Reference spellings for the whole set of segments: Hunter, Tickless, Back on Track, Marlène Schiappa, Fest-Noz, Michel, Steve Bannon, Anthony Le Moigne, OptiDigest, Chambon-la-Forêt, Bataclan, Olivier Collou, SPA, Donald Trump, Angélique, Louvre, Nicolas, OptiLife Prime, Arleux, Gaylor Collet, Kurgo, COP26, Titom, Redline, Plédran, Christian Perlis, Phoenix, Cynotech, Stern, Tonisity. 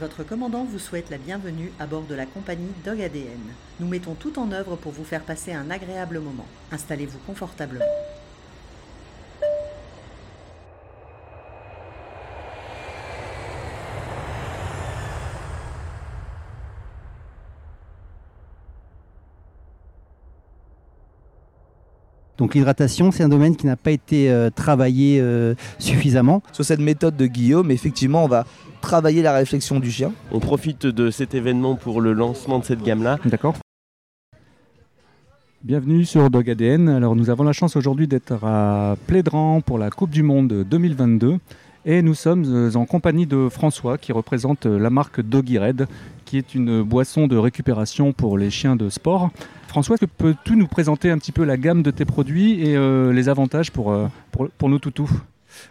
Votre commandant vous souhaite la bienvenue à bord de la compagnie Dog ADN. Nous mettons tout en œuvre pour vous faire passer un agréable moment. Installez-vous confortablement. Donc l'hydratation, c'est un domaine qui n'a pas été travaillé suffisamment. Sur cette méthode de Guillaume, effectivement, on va travailler la réflexion du chien. On profite de cet événement pour le lancement de cette gamme-là. D'accord. Bienvenue sur Dog ADN. Alors nous avons la chance aujourd'hui d'être à Plédran pour la Coupe du Monde 2022. Et nous sommes en compagnie de François qui représente la marque Doggyrade, qui est une boisson de récupération pour les chiens de sport. François, peux-tu nous présenter un petit peu la gamme de tes produits et les avantages pour nos toutous ?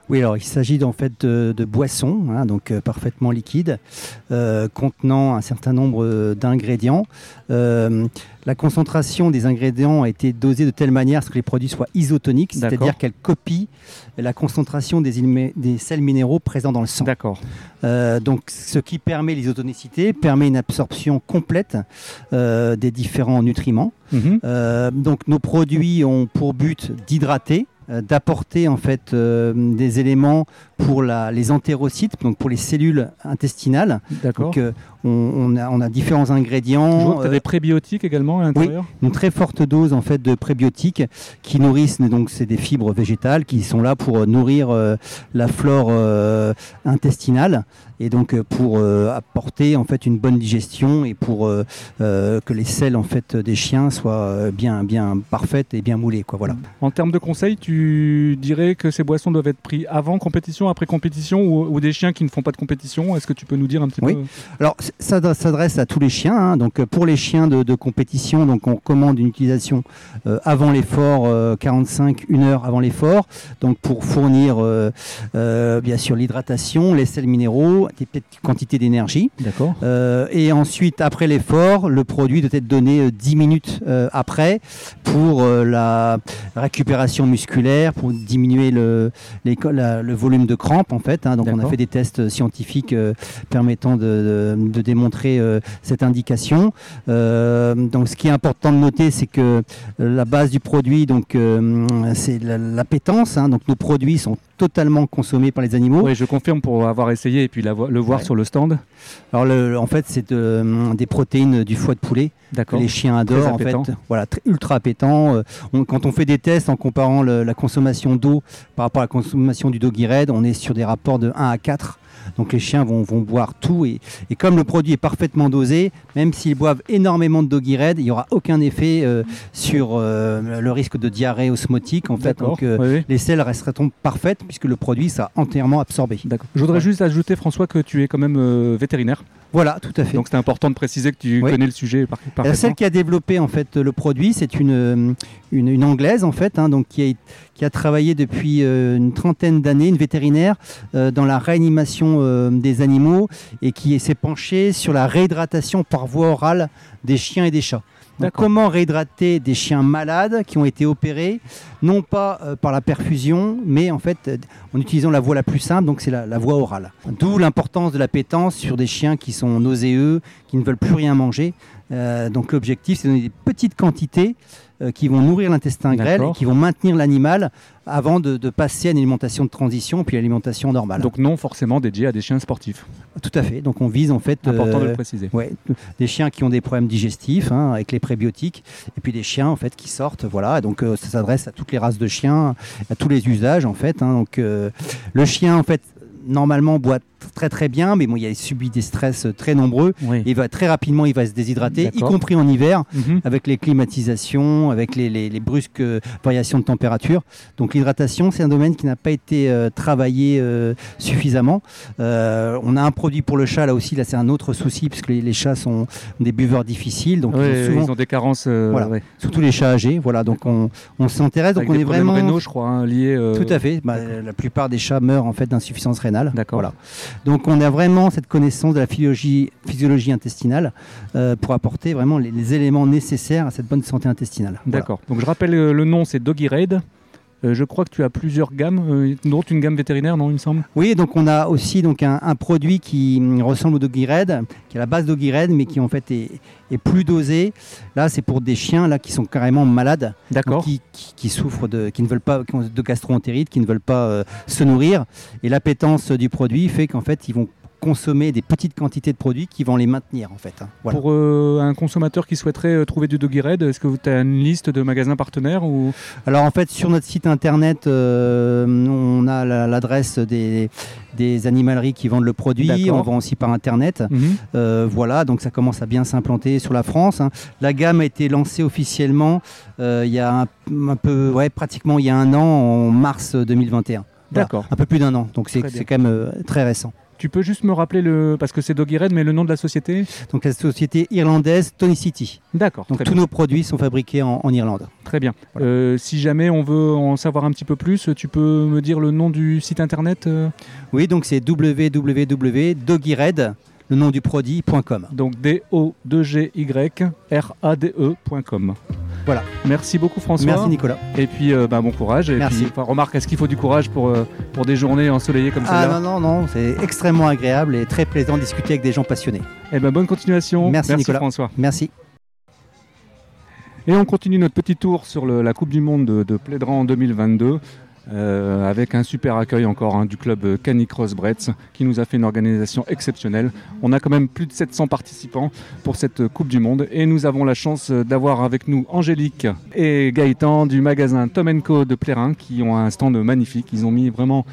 Oui, alors il s'agit en fait de boissons, hein, donc parfaitement liquides, contenant un certain nombre d'ingrédients. La concentration des ingrédients a été dosée de telle manière à ce que les produits soient isotoniques, c'est-à-dire qu'elles copient la concentration des sels minéraux présents dans le sang. D'accord. Donc ce qui permet l'isotonicité, permet une absorption complète des différents nutriments. Mm-hmm. Donc nos produits ont pour but d'hydrater, d'apporter en fait des éléments pour les entérocytes, donc pour les cellules intestinales. D'accord. Donc on a différents ingrédients. Tu as des prébiotiques également à l'intérieur ? Oui, une très forte dose en fait de prébiotiques qui nourrissent, donc c'est des fibres végétales qui sont là pour nourrir la flore intestinale et donc pour apporter en fait une bonne digestion et pour que les selles en fait des chiens soient bien parfaites et bien moulées, quoi, voilà. En termes de conseils, tu dirais que ces boissons doivent être prises avant compétition, après compétition ou des chiens qui ne font pas de compétition? Est-ce que tu peux nous dire un petit peu? Oui. Alors ça s'adresse à tous les chiens, hein. Donc pour les chiens de compétition, donc on recommande une utilisation avant l'effort, 45-1 heure avant l'effort, donc pour fournir bien sûr l'hydratation, les sels minéraux, des petites quantités d'énergie. D'accord. Et ensuite après l'effort, le produit doit être donné 10 minutes après pour la récupération musculaire, pour diminuer le volume de crampes en fait, hein. Donc D'accord. On a fait des tests scientifiques permettant de démontrer cette indication. Donc ce qui est important de noter, c'est que la base du produit, donc c'est l'appétence, hein. Donc nos produits sont totalement consommés par les animaux. Oui, je confirme pour avoir essayé et puis le voir sur le stand. Alors en fait, c'est des protéines du foie de poulet. D'accord. Que les chiens adorent en fait. Voilà, ultra appétant. Quand on fait des tests en comparant la consommation d'eau par rapport à la consommation du Doggyrade, on est sur des rapports de 1 à 4. Donc les chiens vont boire tout et comme le produit est parfaitement dosé, même s'ils boivent énormément de Doggyrade, il n'y aura aucun effet sur le risque de diarrhée osmotique en fait. Donc oui. Les selles resteront parfaites puisque le produit sera entièrement absorbé. D'accord. Je voudrais juste ajouter, François, que tu es quand même vétérinaire. Voilà, tout à fait. Donc c'est important de préciser que tu connais le sujet parfaitement. La celle qui a développé en fait le produit, c'est une Anglaise en fait, hein, donc qui a travaillé depuis une trentaine d'années, une vétérinaire dans la réanimation des animaux et qui s'est penchée sur la réhydratation par voie orale des chiens et des chats. Donc comment réhydrater des chiens malades qui ont été opérés, non pas par la perfusion, mais en fait en utilisant la voie la plus simple, donc c'est la voie orale. D'où l'importance de l'appétence sur des chiens qui sont nauséeux, qui ne veulent plus rien manger. Donc l'objectif, c'est de donner des petites quantités qui vont nourrir l'intestin grêle et qui vont maintenir l'animal avant de passer à une alimentation de transition puis à l'alimentation normale. Donc non forcément dédié à des chiens sportifs. Tout à fait. Donc on vise en fait... Important de le préciser. Ouais, des chiens qui ont des problèmes digestifs, hein, avec les prébiotiques, et puis des chiens en fait qui sortent, voilà. Donc ça s'adresse à toutes les races de chiens, à tous les usages en fait, hein. Donc le chien en fait normalement boit très très bien, mais bon, il subit des stress très nombreux, oui. Et très rapidement il va se déshydrater, D'accord. Y compris en hiver, mm-hmm. Avec les climatisations, avec les brusques variations de température. Donc l'hydratation, c'est un domaine qui n'a pas été travaillé suffisamment. On a un produit pour le chat, là aussi, là c'est un autre souci, parce que les chats sont des buveurs difficiles, donc souvent, ils ont des carences, voilà, ouais. Surtout les chats âgés, voilà, donc on s'intéresse, donc on est vraiment... Avec des problèmes rénaux, je crois, hein, liés... Tout à fait, la plupart des chats meurent en fait d'insuffisance rénale, D'accord. Voilà. Donc on a vraiment cette connaissance de la physiologie intestinale pour apporter vraiment les éléments nécessaires à cette bonne santé intestinale. Voilà. D'accord. Donc je rappelle le nom, c'est Doggyrade. Je crois que tu as plusieurs gammes, dont une gamme vétérinaire, non, il me semble. Oui, donc on a aussi donc, un produit qui ressemble au Doggyrade, qui est la base Doggyrade, mais qui en fait est plus dosé. Là, c'est pour des chiens là, qui sont carrément malades, d'accord, qui souffrent de, qui ne veulent pas, de gastro-entérite, qui ne veulent pas se nourrir. Et l'appétence du produit fait qu'en fait, ils vont consommer des petites quantités de produits qui vont les maintenir en fait. Voilà. Pour un consommateur qui souhaiterait trouver du Doggyrade, est-ce que tu as une liste de magasins partenaires ou... Alors en fait sur notre site internet on a l'adresse des animaleries qui vendent le produit. D'accord. On vend aussi par internet. Mm-hmm. Voilà, donc ça commence à bien s'implanter sur la France, hein. La gamme a été lancée officiellement il y a un peu, ouais, pratiquement il y a un an, en mars 2021. D'accord. Voilà, un peu plus d'un an, donc c'est quand même très récent. Tu peux juste me rappeler, parce que c'est Doggyrade, mais le nom de la société ? Donc la société irlandaise Tonisity. D'accord. Donc tous nos produits sont fabriqués en Irlande. Très bien. Voilà. Si jamais on veut en savoir un petit peu plus, tu peux me dire le nom du site internet ? Oui, donc c'est www.doggyrade, le nom du produit.com. Donc doggyrade.com. Voilà. Merci beaucoup François. Merci Nicolas. Et puis bon courage. Et merci. Puis, remarque, est-ce qu'il faut du courage pour des journées ensoleillées comme celle-là ? Ah non, c'est extrêmement agréable et très plaisant de discuter avec des gens passionnés. Eh bien bonne continuation. Merci Nicolas. François. Merci. Et on continue notre petit tour sur la Coupe du Monde de Plédran en 2022. Avec un super accueil encore du club Canicross Breizh qui nous a fait une organisation exceptionnelle. On a quand même plus de 700 participants pour cette Coupe du Monde et nous avons la chance d'avoir avec nous Angélique et Gaëtan du magasin Tom&co de Plérin qui ont un stand magnifique. Ils ont mis vraiment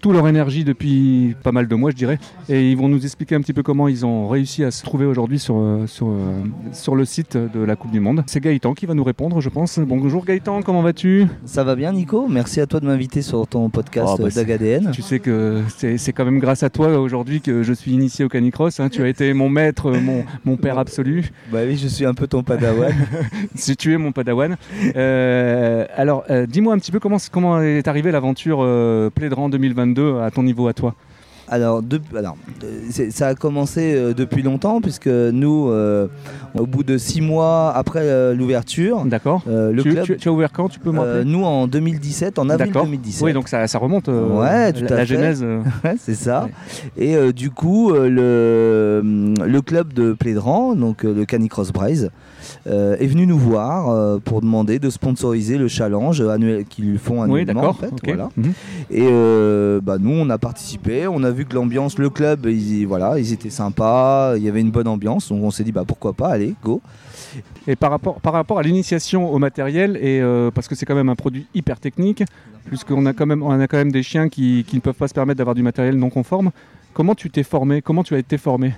toute leur énergie depuis pas mal de mois, je dirais, et ils vont nous expliquer un petit peu comment ils ont réussi à se trouver aujourd'hui sur le site de la Coupe du Monde. C'est Gaëtan qui va nous répondre, je pense. Bonjour Gaëtan, comment vas-tu ? Ça va bien Nico, merci à toi de m'inviter sur ton podcast Dog ADN. Tu sais que c'est quand même grâce à toi aujourd'hui que je suis initié au canicross, hein. Tu as été mon maître, mon père absolu. Bah oui, je suis un peu ton padawan. Si tu es mon padawan. Alors, dis-moi un petit peu comment est arrivée l'aventure Plédran 2022 à ton niveau, à toi. Alors, ça a commencé depuis longtemps puisque nous, au bout de 6 mois après l'ouverture... D'accord. Le club, tu as ouvert quand ? Tu peux me rappeler ? Nous, en 2017, en avril. D'accord. 2017. Oui, donc ça remonte, ouais, tout à la fait. Genèse. C'est ça. Ouais. Et du coup, le club de Plédran, donc le Canicross Breizh, est venu nous voir pour demander de sponsoriser le challenge annuel qu'ils font annuellement. Oui, en fait, okay. Voilà. Mm-hmm. Et nous, on a participé, on a vu que l'ambiance, le club, ils étaient sympas, il y avait une bonne ambiance, donc on s'est dit pourquoi pas, allez, go. Et par rapport à l'initiation au matériel, et parce que c'est quand même un produit hyper technique, puisqu'on a quand même des chiens qui ne peuvent pas se permettre d'avoir du matériel non conforme, comment tu t'es formé ? Comment tu as été formé ?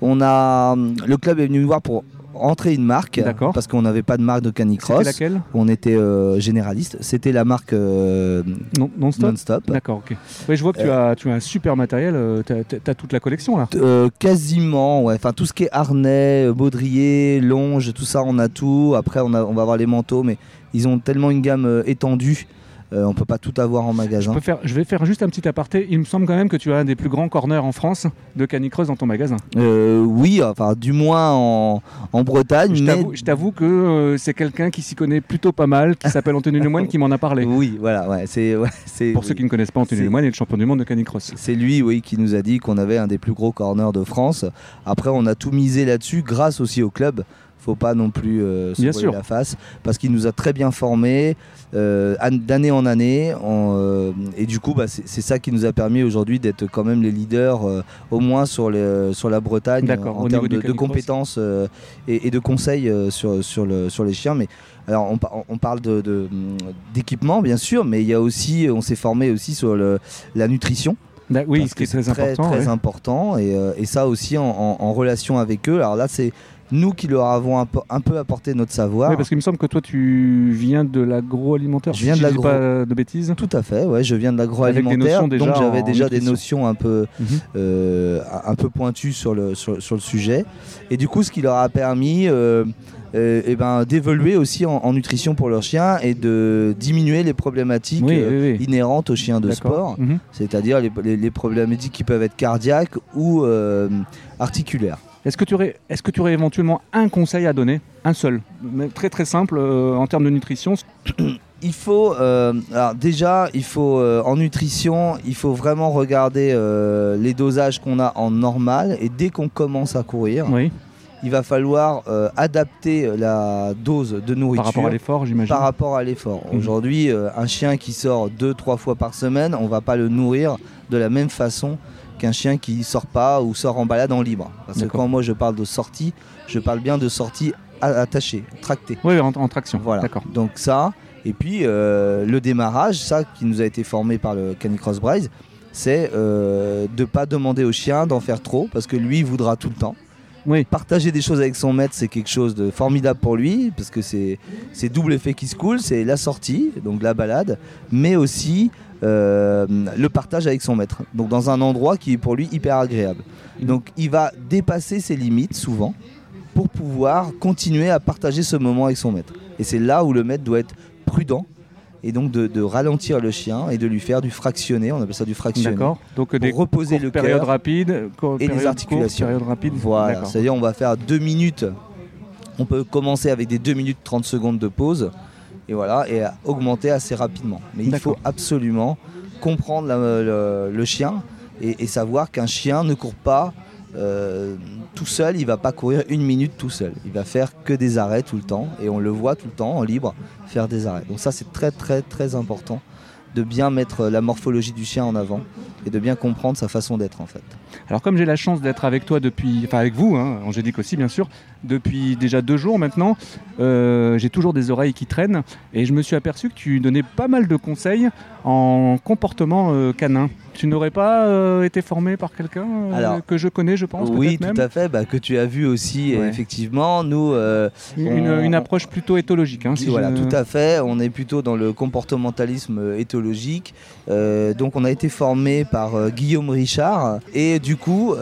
Le club est venu nous voir pour entrer une marque. D'accord. Parce qu'on n'avait pas de marque de canicross. C'était laquelle ? On était généraliste. C'était la marque Non-Stop. Non-Stop. D'accord, ok. Ouais, je vois que tu as un super matériel. Tu as toute la collection là. Quasiment, ouais. Enfin, tout ce qui est harnais, baudrier, longe, tout ça, on a tout. Après, on va avoir les manteaux, mais ils ont tellement une gamme étendue. On ne peut pas tout avoir en magasin. Je vais faire juste un petit aparté. Il me semble quand même que tu as un des plus grands corners en France de canicross dans ton magasin. Oui, enfin, du moins en Bretagne. Je t'avoue que c'est quelqu'un qui s'y connaît plutôt pas mal, qui s'appelle Anthony Le Moigne, qui m'en a parlé. Oui, voilà. Ouais, pour ceux qui ne connaissent pas, Anthony Le Moigne est le champion du monde de canicross. C'est lui, oui, qui nous a dit qu'on avait un des plus gros corners de France. Après, on a tout misé là-dessus grâce aussi au club. Faut pas non plus se voiler la face parce qu'il nous a très bien formés d'année en année et du coup c'est ça qui nous a permis aujourd'hui d'être quand même les leaders au moins sur la Bretagne. D'accord, en termes de compétences et de conseils sur les chiens. Mais alors on parle d'équipement bien sûr, mais il y a aussi on s'est formé aussi sur la nutrition. Oui, ce qui est très important et ça aussi en relation avec eux. Alors là c'est nous qui leur avons un peu apporté notre savoir. Oui, parce qu'il me semble que toi, tu viens de l'agroalimentaire. Je viens de l'agroalimentaire. Je ne dis pas de bêtises. Tout à fait, ouais, je viens de l'agroalimentaire. Donc j'avais déjà des notions un peu pointues sur le sujet. Et du coup, ce qui leur a permis d'évoluer aussi en nutrition pour leurs chiens et de diminuer les problématiques inhérentes aux chiens de sport, c'est-à-dire les problématiques qui peuvent être cardiaques ou articulaires. Est-ce que tu aurais éventuellement un conseil à donner ? Un seul, mais très très simple en termes de nutrition. il faut, alors déjà, il faut en nutrition, il faut vraiment regarder les dosages qu'on a en normal. Et dès qu'on commence à courir, oui, il va falloir adapter la dose de nourriture. Par rapport à l'effort, j'imagine. Par rapport à l'effort. Mmh. Aujourd'hui, un chien qui sort 2-3 fois par semaine, on ne va pas le nourrir de la même façon qu'un chien qui ne sort pas ou sort en balade en libre. Parce que quand moi je parle de sortie, je parle bien de sortie attachée, tractée. Oui, en traction. Voilà. D'accord. Donc ça, et puis le démarrage, ça qui nous a été formé par le Canicross Breizh, c'est de ne pas demander au chien d'en faire trop, parce que lui, il voudra tout le temps. Oui. Partager des choses avec son maître, c'est quelque chose de formidable pour lui, parce que c'est double effet qui se coule, c'est la sortie, donc la balade, mais aussi le partage avec son maître, donc dans un endroit qui est pour lui hyper agréable. Donc il va dépasser ses limites souvent pour pouvoir continuer à partager ce moment avec son maître. Et c'est là où le maître doit être prudent, et donc de ralentir le chien et de lui faire du fractionné, on appelle ça du fractionné. D'accord. Donc pour des reposer le cœur, période rapide et des articulations. Courte, période rapide. Voilà. D'accord. C'est-à-dire on va faire 2 minutes. On peut commencer avec des 2 minutes 30 secondes de pause et voilà, et augmenter assez rapidement. Mais il faut absolument comprendre le chien et savoir qu'un chien ne court pas tout seul, il ne va pas courir 1 minute tout seul. Il va faire que des arrêts tout le temps et on le voit tout le temps en libre faire des arrêts. Donc ça c'est très très très important de bien mettre la morphologie du chien en avant et de bien comprendre sa façon d'être en fait. Alors comme j'ai la chance d'être avec toi depuis, enfin avec vous, hein, Angélique aussi bien sûr, depuis déjà 2 jours maintenant, j'ai toujours des oreilles qui traînent et je me suis aperçu que tu donnais pas mal de conseils en comportement canin. Tu n'aurais pas été formé par quelqu'un alors, que je connais, je pense. Oui, tout même. À fait, bah, que tu as vu aussi, ouais. Effectivement. Nous, une approche plutôt éthologique. Hein, si voilà, tout à fait. On est plutôt dans le comportementalisme éthologique. Donc, on a été formé par Guillaume Richard. Et du coup,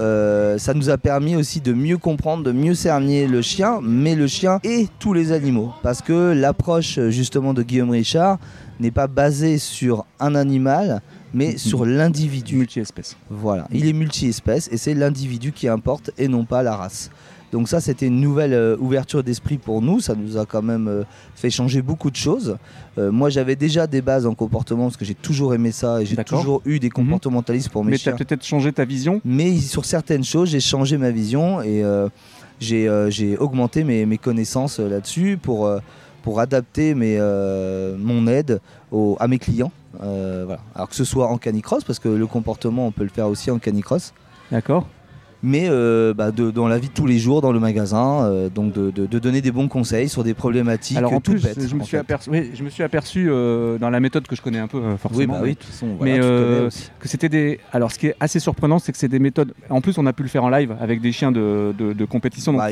ça nous a permis aussi de mieux comprendre, de mieux cerner le chien, mais le chien et tous les animaux. Parce que l'approche, justement, de Guillaume Richard n'est pas basée sur un animal, mais sur l'individu. Multi-espèce. Voilà, il est multi-espèce et c'est l'individu qui importe et non pas la race. Donc ça, c'était une nouvelle ouverture d'esprit pour nous. Ça nous a quand même fait changer beaucoup de choses. Moi, j'avais déjà des bases en comportement parce que j'ai toujours aimé ça et j'ai toujours eu des comportementalistes pour mes chiens. Mais tu as peut-être changé ta vision. Mais sur certaines choses, j'ai changé ma vision et j'ai augmenté mes connaissances là-dessus pour adapter mon aide à mes clients. Voilà. Alors que ce soit en canicross, parce que le comportement on peut le faire aussi en canicross. D'accord. Mais dans la vie de tous les jours, dans le magasin, donc de donner des bons conseils sur des problématiques. Alors en plus, je me suis aperçu dans la méthode que je connais un peu forcément. Oui, de toute façon, voilà, mais que c'était des. Alors ce qui est assez surprenant, c'est que c'est des méthodes. En plus, on a pu le faire en live avec des chiens de compétition, donc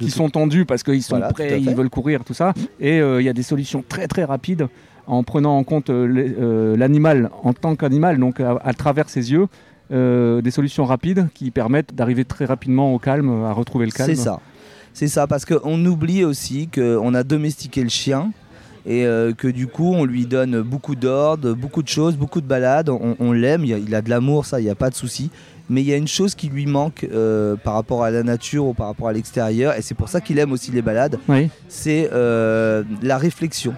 qui sont tendus parce qu'ils sont prêts, ils veulent courir, tout ça. Et il y a des solutions très très rapides en prenant en compte l'animal en tant qu'animal, donc à travers ses yeux. Des solutions rapides qui permettent d'arriver très rapidement au calme, à retrouver le calme. C'est ça, parce qu'on oublie aussi qu'on a domestiqué le chien et que du coup on lui donne beaucoup d'ordres, beaucoup de choses, beaucoup de balades, on l'aime, il a de l'amour, ça, il n'y a pas de souci. Mais il y a une chose qui lui manque par rapport à la nature ou par rapport à l'extérieur, et c'est pour ça qu'il aime aussi les balades, oui. C'est la réflexion.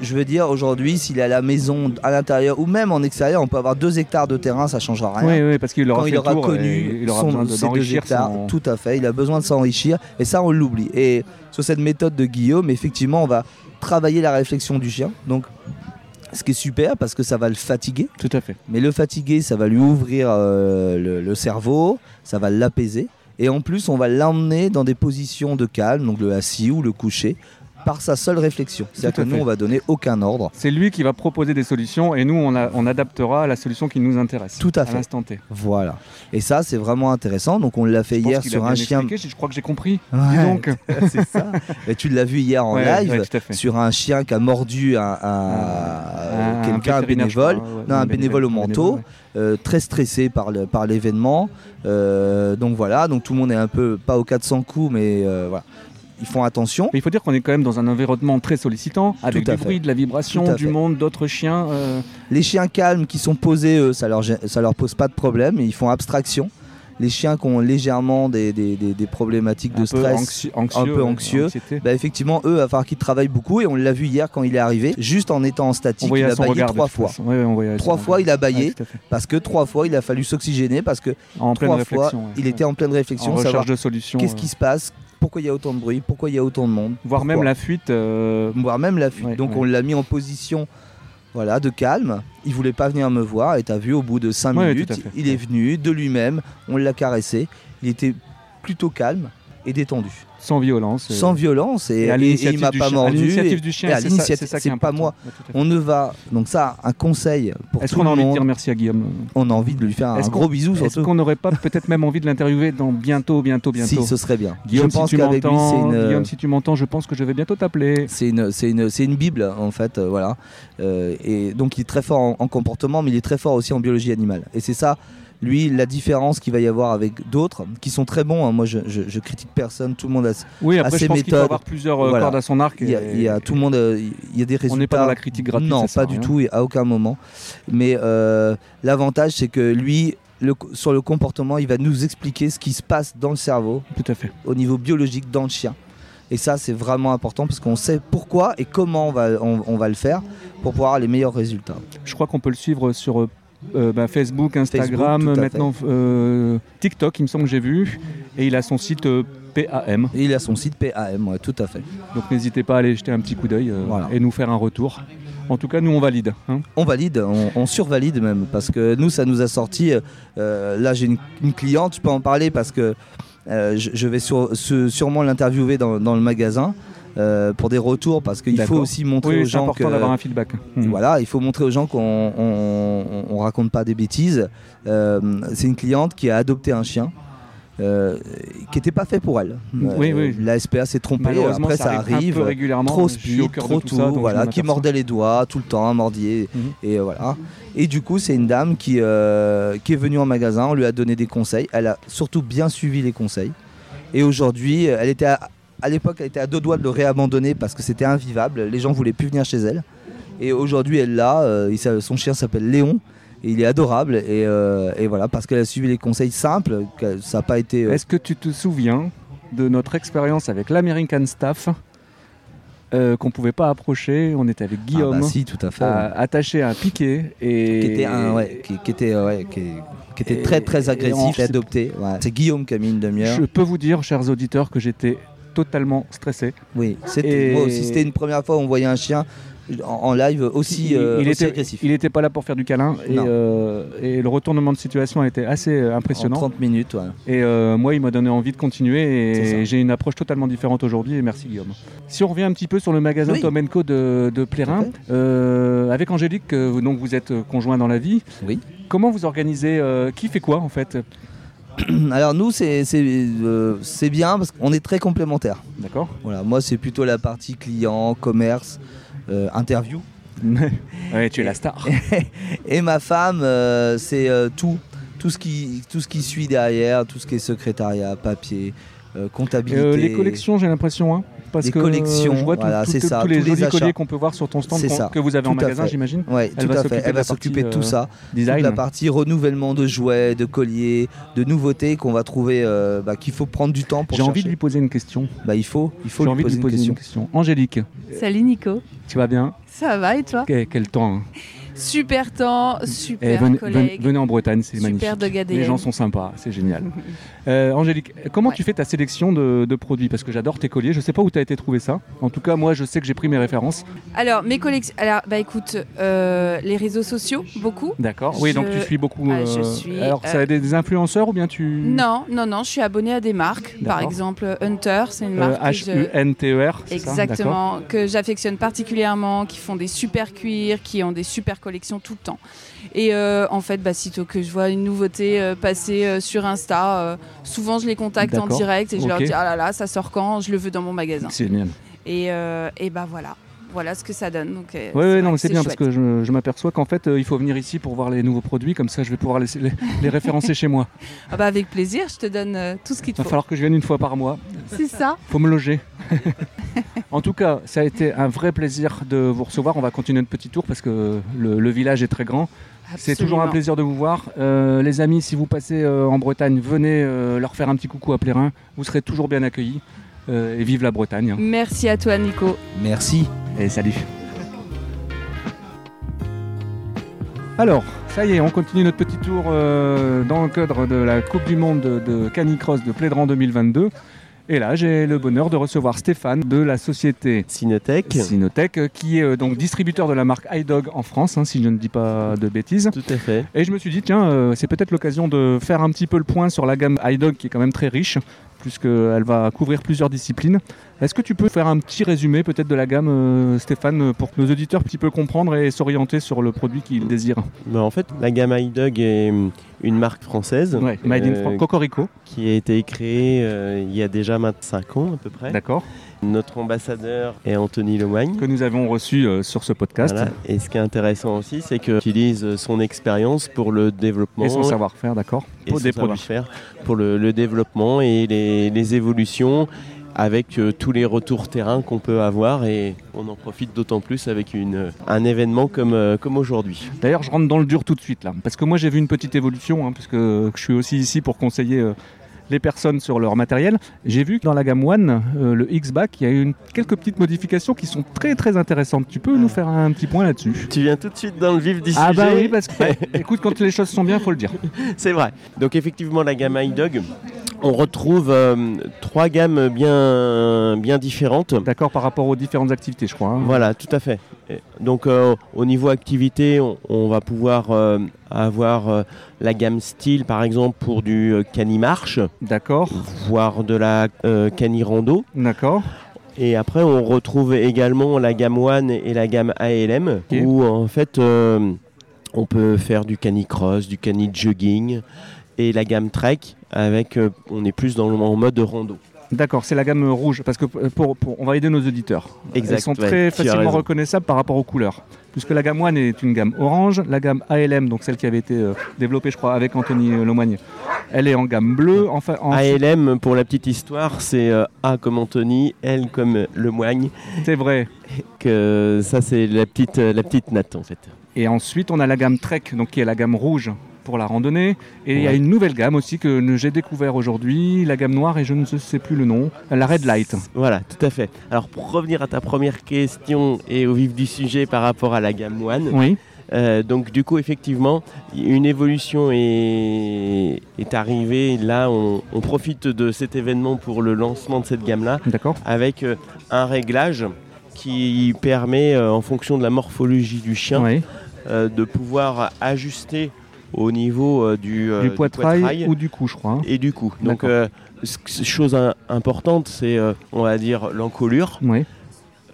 Je veux dire, aujourd'hui, s'il est à la maison, à l'intérieur ou même en extérieur, on peut avoir 2 hectares de terrain, ça ne changera rien. Oui, parce qu'il aura connu ses 2 hectares. Tout à fait, il a besoin de s'enrichir et ça, on l'oublie. Et sur cette méthode de Guillaume, effectivement, on va travailler la réflexion du chien. Donc, ce qui est super parce que ça va le fatiguer. Tout à fait. Mais le fatiguer, ça va lui ouvrir le cerveau, ça va l'apaiser. Et en plus, on va l'emmener dans des positions de calme, donc le assis ou le couché, par sa seule réflexion. C'est-à-dire que nous, on va donner aucun ordre. C'est lui qui va proposer des solutions et nous, on adaptera à la solution qui nous intéresse. Tout à fait. À l'instant T. Voilà. Et ça, c'est vraiment intéressant. Donc, on l'a fait hier sur un chien. Je crois que j'ai compris. Ouais, dis donc. C'est ça. Mais tu l'as vu hier en live sur un chien qui a mordu quelqu'un, un bénévole. Un bénévole au manteau. Très stressé par l'événement. Donc, voilà. Donc, tout le monde est un peu, pas aux 400 coups, mais voilà. Ils font attention. Mais il faut dire qu'on est quand même dans un environnement très sollicitant, avec du bruit, de la vibration, du monde, d'autres chiens. Les chiens calmes qui sont posés, ça leur pose pas de problème, ils font abstraction. les chiens qui ont légèrement des problématiques de stress, un peu anxieux, bah effectivement, eux, il va falloir qu'ils travaillent beaucoup. Et on l'a vu hier quand il est arrivé, juste en étant en statique, il a bâillé trois fois. Trois fois, il a bâillé parce que trois fois, il a fallu s'oxygéner parce que trois fois, il était en pleine réflexion, savoir qu'est-ce qui se passe. Pourquoi il y a autant de bruit? Pourquoi il y a autant de monde? Voire même la fuite. Ouais, donc on l'a mis en position, voilà, de calme. Il ne voulait pas venir me voir. Et tu as vu, au bout de 5 minutes, il est venu de lui-même. On l'a caressé. Il était plutôt calme et détendu. Sans violence. Sans violence. Et il ne m'a pas mordu. À l'initiative du chien, c'est ça qui est important. C'est pas moi. On ne va... Donc ça, un conseil pour tout le monde. Est-ce qu'on a envie de dire merci à Guillaume? On a envie de lui faire un gros bisou surtout. Est-ce qu'on n'aurait pas peut-être même envie de l'interviewer dans bientôt? Si, ce serait bien. Guillaume, je pense si tu m'entends, Guillaume, si tu m'entends, je pense que je vais bientôt t'appeler. C'est une bible, en fait. Voilà. Et donc, il est très fort en comportement, mais il est très fort aussi en biologie animale. Et c'est ça... Lui, la différence qu'il va y avoir avec d'autres, qui sont très bons, hein, moi je critique personne, tout le monde a ses méthodes. Oui, après je pense qu'il faut avoir plusieurs cordes à son arc. Il y a des résultats. On n'est pas dans la critique gratuite. Non, pas du tout, et à aucun moment. Mais l'avantage, c'est que lui, sur le comportement, il va nous expliquer ce qui se passe dans le cerveau, tout à fait, au niveau biologique, dans le chien. Et ça, c'est vraiment important parce qu'on sait pourquoi et comment on va le faire pour pouvoir avoir les meilleurs résultats. Je crois qu'on peut le suivre sur... Facebook, Instagram, maintenant TikTok, il me semble que j'ai vu, et il a son site PAM. Ouais, tout à fait. Donc n'hésitez pas à aller jeter un petit coup d'œil et nous faire un retour. En tout cas, nous, on valide. Hein. On valide, on survalide même, parce que nous, ça nous a sorti. Là, j'ai une cliente, je peux en parler parce que je vais sûrement l'interviewer dans le magasin. Pour des retours, parce qu'il faut aussi montrer aux gens que... c'est important d'avoir un feedback. Voilà, il faut montrer aux gens qu'on raconte pas des bêtises. C'est une cliente qui a adopté un chien qui n'était pas fait pour elle. La SPA s'est trompée. Malheureusement, après ça arrive un peu régulièrement. Trop speed, trop tout ça, qui mordait les doigts tout le temps, un mordier. Et voilà. Et du coup, c'est une dame qui est venue en magasin, on lui a donné des conseils. Elle a surtout bien suivi les conseils. Et aujourd'hui, elle était... À l'époque, elle était à deux doigts de le réabandonner parce que c'était invivable. Les gens ne voulaient plus venir chez elle. Et aujourd'hui, elle l'a. Son chien s'appelle Léon. Et il est adorable. Et voilà, parce qu'elle a suivi les conseils simples. Ça n'a pas été... Est-ce que tu te souviens de notre expérience avec l'American Staff qu'on ne pouvait pas approcher? On était avec Guillaume. Ah bah si, tout à fait. Attaché à un piquet. Qui était très, très agressif et adopté. Ouais. C'est Guillaume qui a mis une demi-heure. Je peux vous dire, chers auditeurs, que j'étais... totalement stressé. Oui, moi aussi, c'était une première fois où on voyait un chien en live aussi agressif. Il n'était pas là pour faire du câlin et le retournement de situation a été assez impressionnant. En 30 minutes, Et moi, il m'a donné envie de continuer et j'ai une approche totalement différente aujourd'hui et merci Guillaume. Si on revient un petit peu sur le magasin Tom&co de Plérin, avec Angélique, donc vous êtes conjoint dans la vie. Oui. Comment vous organisez qui fait quoi en fait? Alors nous c'est bien parce qu'on est très complémentaires. D'accord. Voilà, moi c'est plutôt la partie client, commerce, interview. Ouais, tu es la star. Et ma femme c'est tout ce qui suit derrière, tout ce qui est secrétariat, papier, comptabilité. Les collections, j'ai l'impression parce que je vois tous les jolis colliers qu'on peut voir sur ton stand que vous avez en magasin, j'imagine. Oui, tout à fait. Elle va s'occuper de tout ça. Design. Toute la partie renouvellement de jouets, de colliers, de nouveautés qu'on va trouver, qu'il faut prendre du temps pour chercher. J'ai envie de lui poser une question. Il faut lui poser une question. Angélique. Salut Nico. Tu vas bien? Ça va et toi? Quel temps Super temps, super collègue. Venez en Bretagne, c'est super magnifique. Dog ADN. Les gens sont sympas, c'est génial. Angélique, comment tu fais ta sélection de produits? Parce que j'adore tes colliers. Je ne sais pas où tu as été trouver ça. En tout cas, moi, je sais que j'ai pris mes références. Alors, mes collections... Alors, écoute, les réseaux sociaux, beaucoup. D'accord. Oui, donc tu suis beaucoup... Alors, ça a des influenceurs ou bien tu... Non, je suis abonnée à des marques. D'accord. Par exemple, Hunter, c'est une marque... Hunter, c'est ça? Exactement, que j'affectionne particulièrement, qui font des super cuirs, qui ont des super collection tout le temps et en fait sitôt que je vois une nouveauté passer sur Insta souvent je les contacte en direct et je leur dis ça sort quand, je le veux dans mon magasin. C'est bien. Et voilà ce que ça donne. Donc, c'est bien chouette. Parce que je m'aperçois qu'en fait il faut venir ici pour voir les nouveaux produits, comme ça je vais pouvoir les référencer chez moi. Avec plaisir, je te donne tout ce qu'il te faut. Il va falloir que je vienne une fois par mois. C'est ça. Faut me loger. En tout cas, ça a été un vrai plaisir de vous recevoir. On va continuer notre petit tour parce que le village est très grand. C'est toujours un plaisir de vous voir. Les amis, si vous passez en Bretagne, venez leur faire un petit coucou à Plérin. Vous serez toujours bien accueillis. Et vive la Bretagne. Hein. Merci à toi, Nico. Merci. Et salut. Alors, ça y est, on continue notre petit tour dans le cadre de la Coupe du Monde de Canicross de Plédran 2022. Et là, j'ai le bonheur de recevoir Stéphane de la société Cynotech, qui est donc distributeur de la marque iDog en France, hein, si je ne dis pas de bêtises. Tout à fait. Et je me suis dit, tiens, c'est peut-être l'occasion de faire un petit peu le point sur la gamme iDog, qui est quand même très riche, puisqu'elle va couvrir plusieurs disciplines. Est-ce que tu peux faire un petit résumé peut-être de la gamme, Stéphane, pour que nos auditeurs puissent comprendre et s'orienter sur le produit qu'ils désirent? En fait, la gamme iDog est une marque française, ouais, Made in France, Cocorico, qui a été créée il y a déjà 25 ans à peu près. D'accord. Notre ambassadeur est Anthony Le Moigne, que nous avons reçu sur ce podcast. Voilà. Et ce qui est intéressant aussi, c'est qu'il utilise son expérience pour le développement. Et son savoir-faire, d'accord. Pour des produits. Pour le développement et les évolutions, avec tous les retours terrain qu'on peut avoir, et on en profite d'autant plus avec un événement comme aujourd'hui. D'ailleurs, je rentre dans le dur tout de suite là, parce que moi j'ai vu une petite évolution, hein, puisque je suis aussi ici pour conseiller les personnes sur leur matériel. J'ai vu que dans la gamme One, le X-Back, il y a eu quelques petites modifications qui sont très très intéressantes. Tu peux nous faire un petit point là-dessus? Tu viens tout de suite dans le vif du sujet. Ah bah oui, parce que écoute, quand les choses sont bien, il faut le dire. C'est vrai. Donc effectivement, la gamme iDog, on retrouve trois gammes bien différentes. D'accord, par rapport aux différentes activités, je crois. Hein. Voilà, tout à fait. Et donc au niveau activité, on va pouvoir avoir la gamme style, par exemple, pour du cani-marche. D'accord. Voire de la cani-rando. D'accord. Et après, on retrouve également la gamme One et la gamme ALM, okay, où en fait, on peut faire du canicross, du cani-jogging. Et la gamme Trek, avec, on est plus en mode rando. D'accord, c'est la gamme rouge, parce que on va aider nos auditeurs. Exact, elles sont très facilement reconnaissables par rapport aux couleurs. Puisque la gamme One est une gamme orange, la gamme ALM, donc celle qui avait été développée, je crois, avec Anthony Le Moigne, elle est en gamme bleue. ALM, pour la petite histoire, c'est A comme Anthony, L comme Le Moigne. C'est vrai. Que ça, c'est la petite natte, en fait. Et ensuite, on a la gamme Trek, donc qui est la gamme rouge, pour la randonnée, et il y a une nouvelle gamme aussi que j'ai découvert aujourd'hui, la gamme noire, et je ne sais plus le nom, la Red Light. Voilà, tout à fait. Alors, pour revenir à ta première question et au vif du sujet par rapport à la gamme One, oui. Donc du coup, effectivement, une évolution est arrivée. Là, on profite de cet événement pour le lancement de cette gamme-là. D'accord. Avec un réglage qui permet, en fonction de la morphologie du chien, oui, de pouvoir ajuster au niveau du poitrail ou du cou, je crois. Hein. Et du cou. Donc, chose importante, c'est, on va dire, l'encolure. Oui.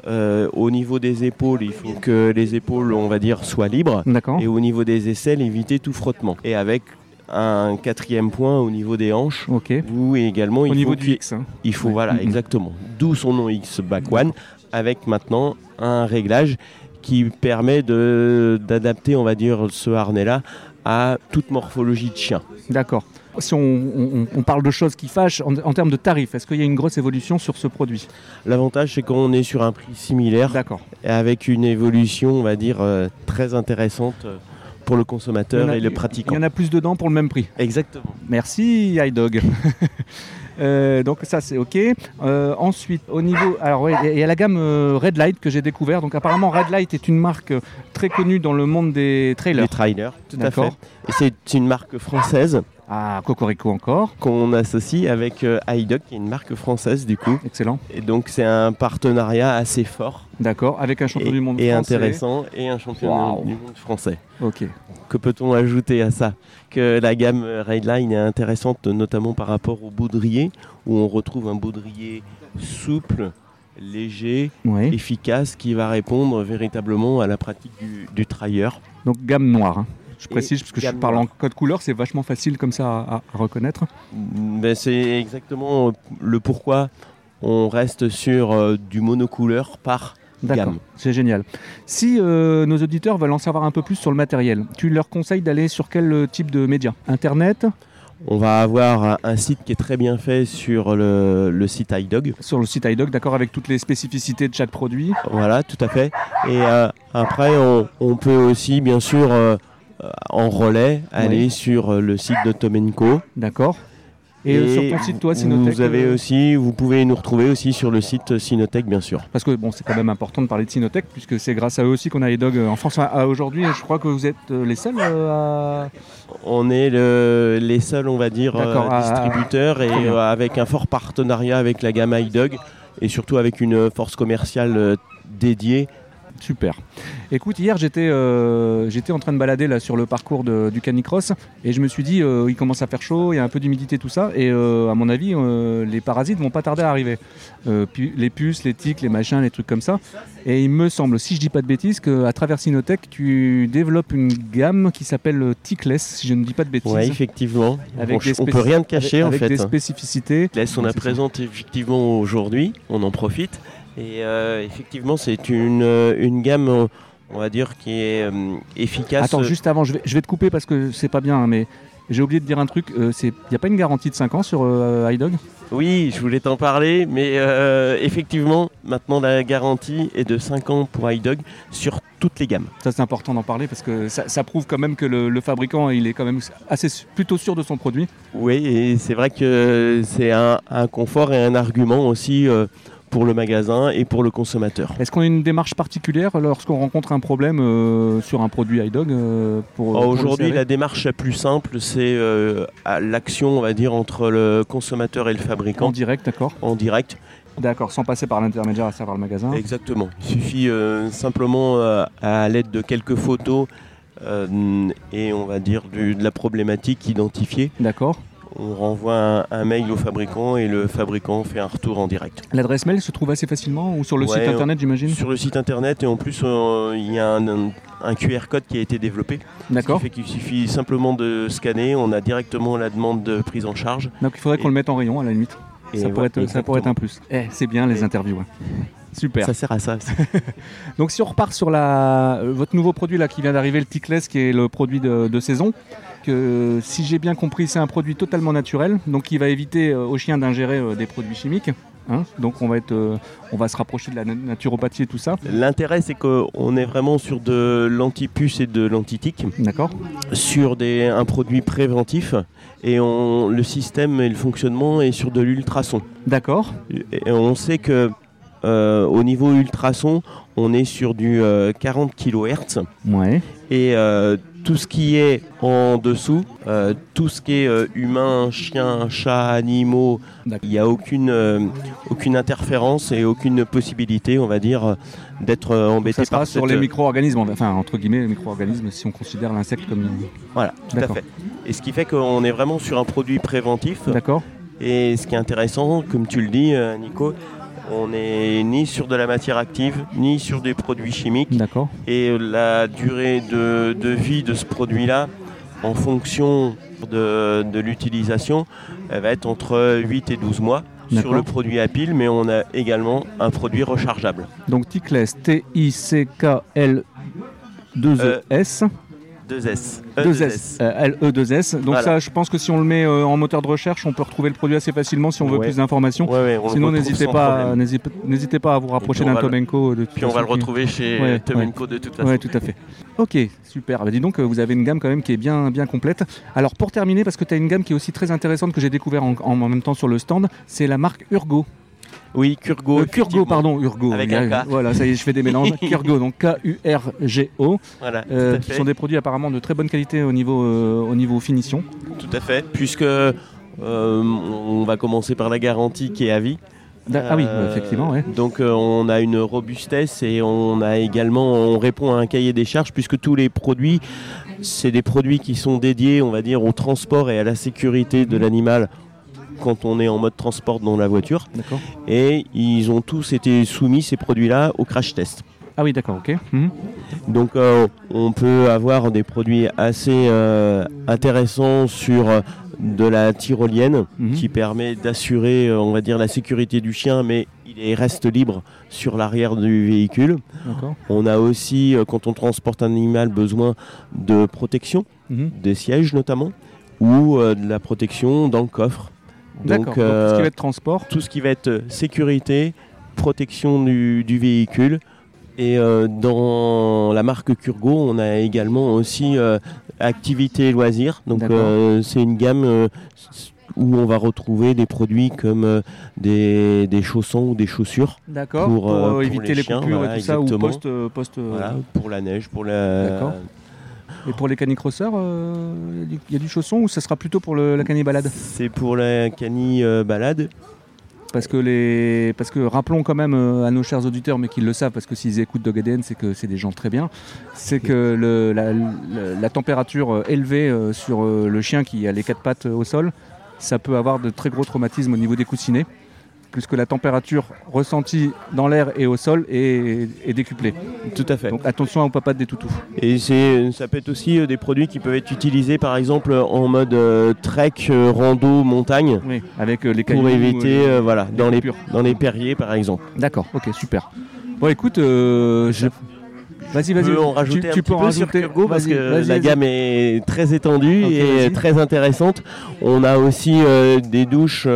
Au niveau des épaules, il faut que les épaules, on va dire, soient libres. D'accord. Et au niveau des aisselles, éviter tout frottement. Et avec un quatrième point au niveau des hanches, okay, où également, il au faut niveau du X, hein. Il faut, ouais, voilà, exactement. D'où son nom X-Back One, avec maintenant un réglage qui permet d'adapter, on va dire, ce harnais-là à toute morphologie de chien. D'accord. Si on parle de choses qui fâchent, en termes de tarifs, est-ce qu'il y a une grosse évolution sur ce produit? L'avantage, c'est qu'on est sur un prix similaire. D'accord. Avec une évolution, on va dire, très intéressante pour le consommateur et le pratiquant. Il y en a plus dedans pour le même prix. Exactement. Merci, iDog. Donc ça, c'est ok. Ensuite, au niveau, alors il y a la gamme Red Light que j'ai découvert. Donc apparemment, Red Light est une marque très connue dans le monde des trailers. Des trailers, tout d'accord, à fait. Et c'est une marque française. Ah, Cocorico encore. Qu'on associe avec iDog, qui est une marque française du coup. Excellent. Et donc c'est un partenariat assez fort. D'accord, avec un champion du monde français. Et intéressant, et un champion du monde français. Ok. Que peut-on ajouter à ça? Que la gamme Redline est intéressante, notamment par rapport au baudrier, où on retrouve un baudrier souple, léger, oui, efficace, qui va répondre véritablement à la pratique du trailleur. Donc gamme noire, hein. Je précise, parce que je parle en code couleur, c'est vachement facile comme ça à reconnaître. Ben c'est exactement le pourquoi on reste sur du monocouleur par d'accord, gamme. C'est génial. Si nos auditeurs veulent en savoir un peu plus sur le matériel, tu leur conseilles d'aller sur quel type de média? Internet? On va avoir un site qui est très bien fait sur le site iDog. Sur le site iDog, d'accord, avec toutes les spécificités de chaque produit. Voilà, tout à fait. Et après, on peut aussi, bien sûr... en relais, aller sur le site de Tom&co. D'accord. Et sur ton site, toi, Cynotech, vous avez aussi, vous pouvez nous retrouver aussi sur le site Cynotech, bien sûr. Parce que bon, c'est quand même important de parler de Cynotech, puisque c'est grâce à eux aussi qu'on a iDog en France. À aujourd'hui, je crois que vous êtes les seuls à... On est les seuls, on va dire, distributeurs, et avec un fort partenariat avec la gamme iDog, et surtout avec une force commerciale dédiée. Super. Écoute, hier j'étais en train de balader là, sur le parcours du Canicross, et je me suis dit il commence à faire chaud, il y a un peu d'humidité, tout ça, et à mon avis les parasites vont pas tarder à arriver, les puces, les tiques, les machins, les trucs comme ça. Et il me semble, si je dis pas de bêtises, qu'à travers Cynotech tu développes une gamme qui s'appelle Tickless, si je ne dis pas de bêtises. Oui, effectivement, on peut rien te cacher en fait. Avec des spécificités. Tickless, on la présente effectivement aujourd'hui, on en profite. Et effectivement, c'est une gamme, on va dire, qui est efficace. Attends, juste avant, je vais te couper parce que c'est pas bien, hein, mais j'ai oublié de dire un truc. Il n'y a pas une garantie de 5 ans sur iDog ? Oui, je voulais t'en parler, mais effectivement, maintenant, la garantie est de 5 ans pour iDog sur toutes les gammes. Ça, c'est important d'en parler parce que ça prouve quand même que le fabricant, il est quand même plutôt sûr de son produit. Oui, et c'est vrai que c'est un confort et un argument aussi... pour le magasin et pour le consommateur. Est-ce qu'on a une démarche particulière lorsqu'on rencontre un problème sur un produit iDog pour aujourd'hui, la démarche la plus simple, c'est l'action, on va dire, entre le consommateur et le fabricant. En direct, d'accord. En direct. D'accord, sans passer par l'intermédiaire, à savoir le magasin. Exactement. Il suffit simplement, à l'aide de quelques photos et, on va dire, de la problématique identifiée. D'accord. On renvoie un mail au fabricant et le fabricant fait un retour en direct. L'adresse mail se trouve assez facilement ou sur le site internet, j'imagine ? Sur le site internet, et en plus il y a un QR code qui a été développé. D'accord. Ce qui fait qu'il suffit simplement de scanner, on a directement la demande de prise en charge. Donc il faudrait qu'on le mette en rayon à la limite. Ça pourrait être un plus. C'est bien les interviews. Ouais. Super. Ça sert à ça. Donc si on repart sur votre nouveau produit là qui vient d'arriver, le Tickless, qui est le produit de saison, que si j'ai bien compris, c'est un produit totalement naturel, donc qui va éviter aux chiens d'ingérer des produits chimiques. Hein, donc on va se rapprocher de la naturopathie et tout ça. L'intérêt, c'est qu'on est vraiment sur de l'antipuce et de l'antitique. D'accord. Sur un produit préventif, et le système et le fonctionnement est sur de l'ultrason. D'accord. Et on sait que au niveau ultrason, on est sur du 40 kHz. Ouais. Et tout ce qui est en dessous, tout ce qui est humain, chien, chat, animaux, il n'y a aucune interférence et aucune possibilité, on va dire, d'être embêté par ça. Ça sera sur les micro-organismes, enfin entre guillemets les micro-organismes, si on considère l'insecte comme... Voilà, tout à fait. Et ce qui fait qu'on est vraiment sur un produit préventif. D'accord. Et ce qui est intéressant, comme tu le dis, Nico, on n'est ni sur de la matière active, ni sur des produits chimiques. D'accord. Et la durée de vie de ce produit-là, en fonction de l'utilisation, elle va être entre 8 et 12 mois. D'accord. Sur le produit à pile, mais on a également un produit rechargeable. Donc Tickless, T-I-C-K-L-2-E-S. 2S. LE2S. Donc voilà. Ça, je pense que si on le met en moteur de recherche, on peut retrouver le produit assez facilement si on veut plus d'informations. Sinon, n'hésitez pas à vous rapprocher d'un Tom&co. Puis on va le retrouver chez Tom&co de toute façon. Oui, tout à fait. Ok, super. Bah, dis donc, vous avez une gamme quand même qui est bien, bien complète. Alors pour terminer, parce que tu as une gamme qui est aussi très intéressante que j'ai découvert en même temps sur le stand, c'est la marque Urgo. Oui, Kurgo. Avec un K. Voilà, ça y est, je fais des mélanges. Kurgo, donc K-U-R-G-O. Voilà, qui sont des produits apparemment de très bonne qualité au niveau finition. Tout à fait, puisque on va commencer par la garantie qui est à vie. Ah oui, effectivement. Ouais. Donc on a une robustesse et on répond à un cahier des charges, puisque tous les produits, c'est des produits qui sont dédiés, on va dire, au transport et à la sécurité de l'animal quand on est en mode transport dans la voiture. D'accord. Et ils ont tous été soumis, ces produits-là, au crash test. Ah oui, d'accord, ok. Mmh. Donc on peut avoir des produits assez intéressants sur de la tyrolienne qui permet d'assurer, on va dire, la sécurité du chien, mais il reste libre sur l'arrière du véhicule. D'accord. On a aussi, quand on transporte un animal, besoin de protection, des sièges notamment, ou de la protection dans le coffre. Donc, tout ce qui va être transport. Tout ce qui va être sécurité, protection du véhicule Et dans la marque Kurgo, on a également aussi activités et loisirs. Donc c'est une gamme où on va retrouver des produits comme des chaussons ou des chaussures. D'accord, pour éviter les chiens, coupures et tout ça, ou pour la neige, pour la... D'accord. Et pour les canicrosseurs, y a du chausson ou ça sera plutôt pour la canibalade? C'est pour la canibalade. Parce que rappelons quand même à nos chers auditeurs, mais qu'ils le savent, parce que s'ils écoutent Dog ADN, c'est que c'est des gens très bien, c'est que la température élevée sur le chien qui a les quatre pattes au sol, ça peut avoir de très gros traumatismes au niveau des coussinets, puisque la température ressentie dans l'air et au sol est décuplée. Tout à fait. Donc attention aux papates des toutous. Et ça peut être aussi des produits qui peuvent être utilisés par exemple en mode trek, rando, montagne. Oui, avec les cailloux. Pour éviter, dans les perriers par exemple. D'accord, ok, super. Bon écoute, Vas-y. Tu peux en rajouter sur Kurgo parce que la gamme est très étendue et très intéressante. On a aussi des douches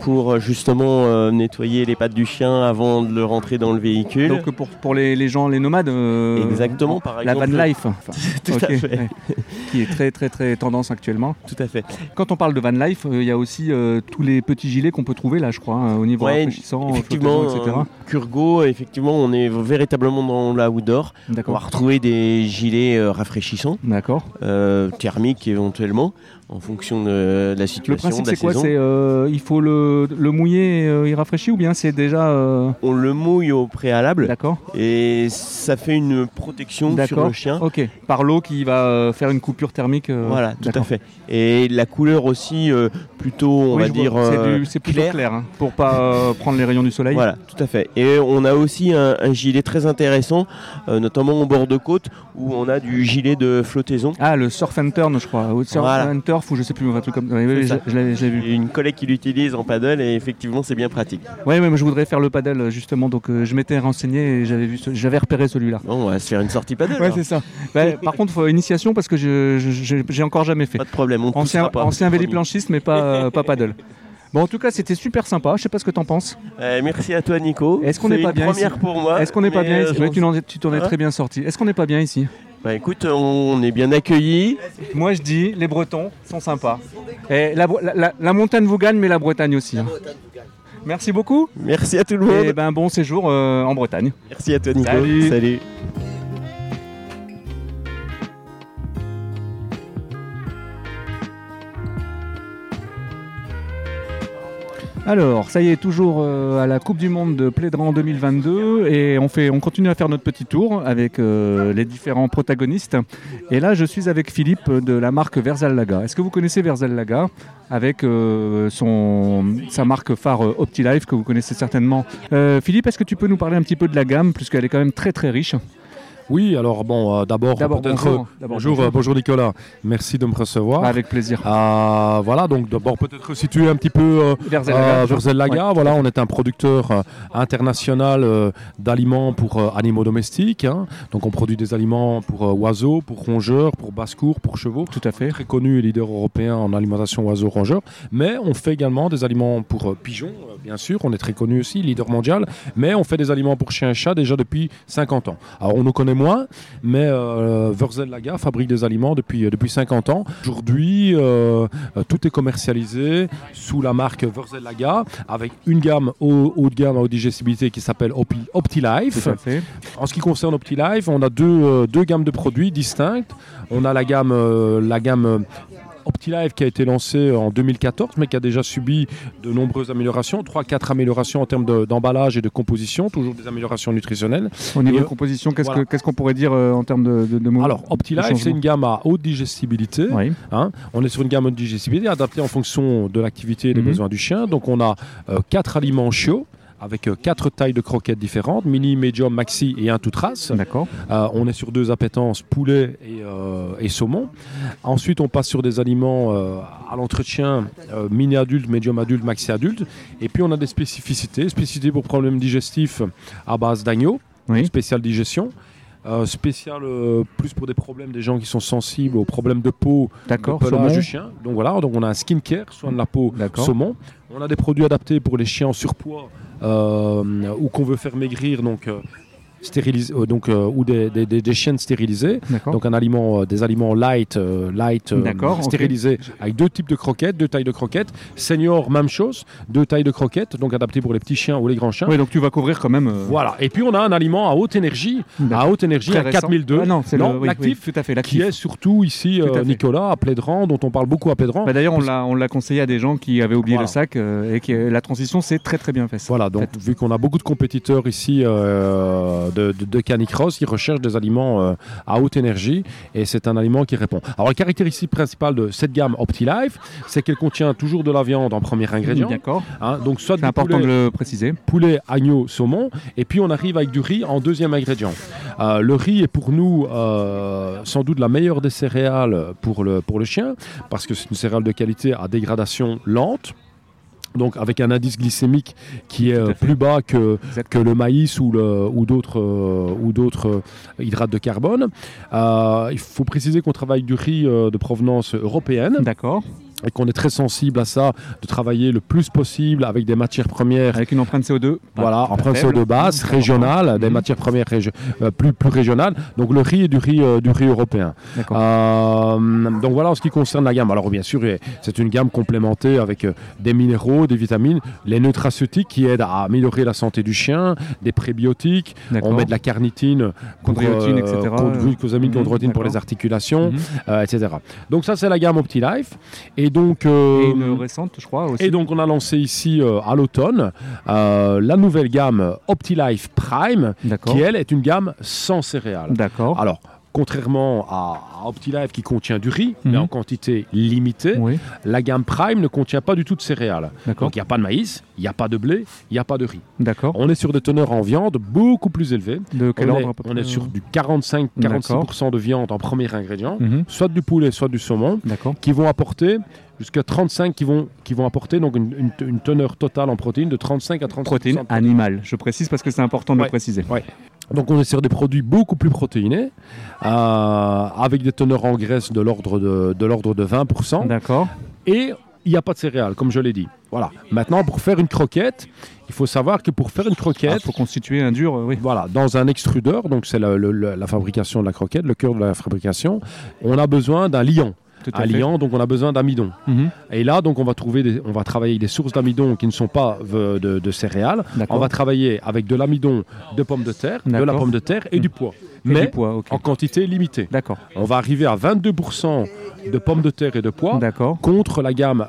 pour justement nettoyer les pattes du chien avant de le rentrer dans le véhicule. Donc pour les gens, les nomades. Exactement, par exemple. La van life. Enfin, tout à fait. Ouais. Qui est très très très tendance actuellement. Tout à fait. Quand on parle de van life, il y a aussi tous les petits gilets qu'on peut trouver là, je crois, au niveau rafraîchissant, effectivement, etc. Kurgo, effectivement, on est véritablement dans la outdoor. D'accord. On va retrouver des gilets rafraîchissants, thermiques éventuellement, en fonction de la situation. Le principe, c'est quoi? C'est il faut le mouiller, il rafraîchit, ou bien c'est déjà on le mouille au préalable. D'accord. Et ça fait une protection sur le chien. Ok. Par l'eau qui va faire une coupure thermique. Voilà, tout à fait. Et la couleur aussi, plutôt, c'est plutôt clair, hein, pour pas prendre les rayons du soleil. Voilà, tout à fait. Et on a aussi un gilet très intéressant, notamment au bord de côte, où on a du gilet de flottaison. Ah, le Surf and Turn, je crois. Ou je sais plus, un truc comme ça. Je l'ai vu. Une collègue qui l'utilise en paddle et effectivement, c'est bien pratique. Oui, mais je voudrais faire le paddle justement, donc je m'étais renseigné et j'avais repéré celui-là. On va se faire une sortie paddle. Ouais, c'est ça. Ouais, par contre, faut initiation parce que j'ai encore jamais fait. Pas de problème. Ancien véliplanchiste, mais pas paddle. Bon, en tout cas, c'était super sympa. Je ne sais pas ce que tu en penses. Merci à toi, Nico. Est-ce qu'on n'est pas bien ici ? C'est une première pour moi. Est-ce qu'on n'est pas bien ici ? Tu t'en es très bien sorti. Est-ce qu'on n'est pas bien ici ? Bah écoute, on est bien accueillis. Moi je dis, les Bretons sont sympas. Et la montagne vous gagne, mais la Bretagne aussi. Hein. Merci beaucoup. Merci à tout le monde. Et bon séjour en Bretagne. Merci à toi, Nico. Salut. Alors, ça y est, toujours à la Coupe du Monde de Plédran 2022 et on continue à faire notre petit tour avec les différents protagonistes. Et là, je suis avec Philippe de la marque Versele-Laga. Est-ce que vous connaissez Versele-Laga avec sa marque phare OptiDigest que vous connaissez certainement. Philippe, est-ce que tu peux nous parler un petit peu de la gamme puisqu'elle est quand même très très riche? Oui, alors d'abord bonjour Nicolas, merci de me recevoir. Avec plaisir. Voilà, donc d'abord peut-être situer un petit peu Versele-Laga. Ouais. Voilà, on est un producteur international d'aliments pour animaux domestiques. Hein. Donc on produit des aliments pour oiseaux, pour rongeurs, pour basse-cour, pour chevaux. Tout à fait. Très connu et leader européen en alimentation oiseaux-rongeurs. Mais on fait également des aliments pour pigeons, bien sûr. On est très connu aussi, leader mondial. Mais on fait des aliments pour chiens et chats déjà depuis 50 ans. Alors on nous connaît moins, mais Versele-Laga fabrique des aliments depuis 50 ans. Aujourd'hui, tout est commercialisé sous la marque Versele-Laga avec une gamme haut de gamme à haute digestibilité qui s'appelle OptiLife. En ce qui concerne OptiLife, on a deux gammes de produits distinctes. On a la gamme OptiLife qui a été lancé en 2014 mais qui a déjà subi de nombreuses améliorations, 3-4 améliorations en termes d'emballage et de composition, toujours des améliorations nutritionnelles. Au niveau de composition, qu'est-ce qu'on pourrait dire en termes de mots? Alors OptiLife, c'est une gamme à haute digestibilité. Oui. Hein, on est sur une gamme haute digestibilité adaptée en fonction de l'activité et des besoins du chien. Donc on a 4 aliments chiots avec 4 tailles de croquettes différentes, mini, médium, maxi et un tout trace. D'accord. On est sur 2 appétences, poulet et saumon. Ensuite, on passe sur des aliments à l'entretien, mini-adulte, médium-adulte, maxi-adulte. Et puis, on a des spécificités pour problèmes digestifs à base d'agneau, spécial digestion. Spécial plus pour des problèmes des gens qui sont sensibles aux problèmes de peau, de pelage du chien. Donc voilà, donc on a un skincare, soin de la peau, saumon. On a des produits adaptés pour les chiens en surpoids ou qu'on veut faire maigrir, donc stérilisées, ou des chiennes stérilisées. Donc des aliments light, stérilisés, avec deux types de croquettes, deux tailles de croquettes. Senior, même chose, deux tailles de croquettes, donc adaptées pour les petits chiens ou les grands chiens. Oui, donc tu vas couvrir quand même. Voilà. Et puis on a un aliment à haute énergie, à 4002. Ah non, c'est l'actif, tout à fait, l'actif. Qui est surtout ici Nicolas à Plédran, dont on parle beaucoup à Plédran. Bah d'ailleurs, on l'a conseillé à des gens qui avaient oublié le sac et que la transition s'est très très bien faite. Voilà, donc vu qu'on a beaucoup de compétiteurs ici de Canicross, ils recherchent des aliments à haute énergie et c'est un aliment qui répond. Alors la caractéristique principale de cette gamme OptiLife, c'est qu'elle contient toujours de la viande en premier ingrédient. D'accord. Hein, donc soit c'est important poulet, de le préciser. Poulet, agneau, saumon, et puis on arrive avec du riz en deuxième ingrédient. Le riz est pour nous sans doute la meilleure des céréales pour le chien, parce que c'est une céréale de qualité à dégradation lente. Donc avec un indice glycémique qui est plus bas que le maïs ou d'autres hydrates de carbone. Il faut préciser qu'on travaille du riz de provenance européenne. D'accord. Et qu'on est très sensible à ça, de travailler le plus possible avec des matières premières. Avec une empreinte CO2. Voilà, empreinte CO2 basse, régionale, des matières premières plus régionales. Donc le riz est du riz européen. D'accord. Donc voilà en ce qui concerne la gamme. Alors bien sûr, c'est une gamme complémentée avec des minéraux, des vitamines, les nutraceutiques qui aident à améliorer la santé du chien, des prébiotiques. D'accord. On met de la carnitine, chondroïtine, etc. Glucosamine, chondroïtine pour les articulations, etc. Donc ça, c'est la gamme OptiLife. Et une récente, je crois, aussi. Et donc, on a lancé ici, à l'automne, la nouvelle gamme OptiLife Prime, qui, elle, est une gamme sans céréales. D'accord. Alors, contrairement à OptiLife qui contient du riz, mais en quantité limitée, la gamme Prime ne contient pas du tout de céréales. D'accord. Donc, il n'y a pas de maïs, il n'y a pas de blé, il n'y a pas de riz. D'accord. On est sur des teneurs en viande beaucoup plus élevées. De quel ordre ? On est sur du 45-46% de viande en premier ingrédient, soit du poulet, soit du saumon, qui vont apporter... jusqu'à 35 qui vont apporter donc une teneur totale en protéines de 35 à 30%. Protéines animales, je précise parce que c'est important de le préciser. Ouais. Donc on est sur des produits beaucoup plus protéinés, avec des teneurs en graisse de l'ordre de 20%. D'accord. Et il n'y a pas de céréales, comme je l'ai dit. Voilà. Maintenant, pour faire une croquette, il faut savoir que pour faire une croquette... il faut constituer un dur, Voilà, dans un extrudeur, donc c'est la fabrication de la croquette, le cœur de la fabrication, on a besoin d'un liant. À Lyon, donc on a besoin d'amidon. Et là, donc on va travailler des sources d'amidon qui ne sont pas de céréales. D'accord. On va travailler avec de l'amidon de pommes de terre, de la pomme de terre et du pois. Mais en quantité limitée. D'accord. On va arriver à 22% de pommes de terre et de pois contre la gamme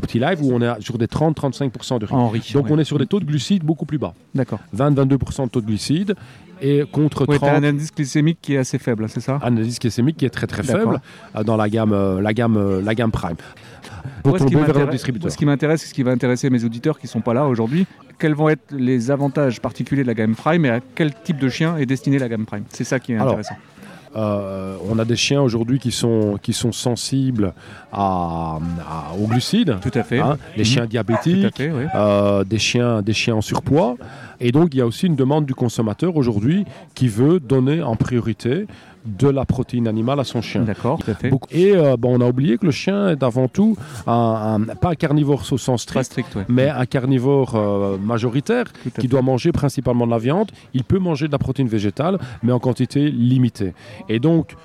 OptiLife où on est sur des 30-35% de riz. Donc on est sur des taux de glucides beaucoup plus bas. D'accord. 20-22% de taux de glucides. Et contre 30... t'as un indice glycémique qui est assez faible, c'est ça ? Un indice glycémique qui est très très faible dans la gamme Prime. Donc on peut vers notre distributeur. Ce qui m'intéresse, ce qui va intéresser mes auditeurs qui ne sont pas là aujourd'hui, quels vont être les avantages particuliers de la gamme Prime et à quel type de chien est destinée la gamme Prime ? C'est ça qui est intéressant. On a des chiens aujourd'hui qui sont sensibles aux glucides. Tout à fait. Hein, les chiens diabétiques, tout à fait, des chiens en surpoids. Et donc, il y a aussi une demande du consommateur aujourd'hui qui veut donner en priorité de la protéine animale à son chien. D'accord, tout à fait. Et on a oublié que le chien est avant tout pas un carnivore au sens strict, mais un carnivore majoritaire qui doit manger principalement de la viande. Il peut manger de la protéine végétale, mais en quantité limitée. Et donc,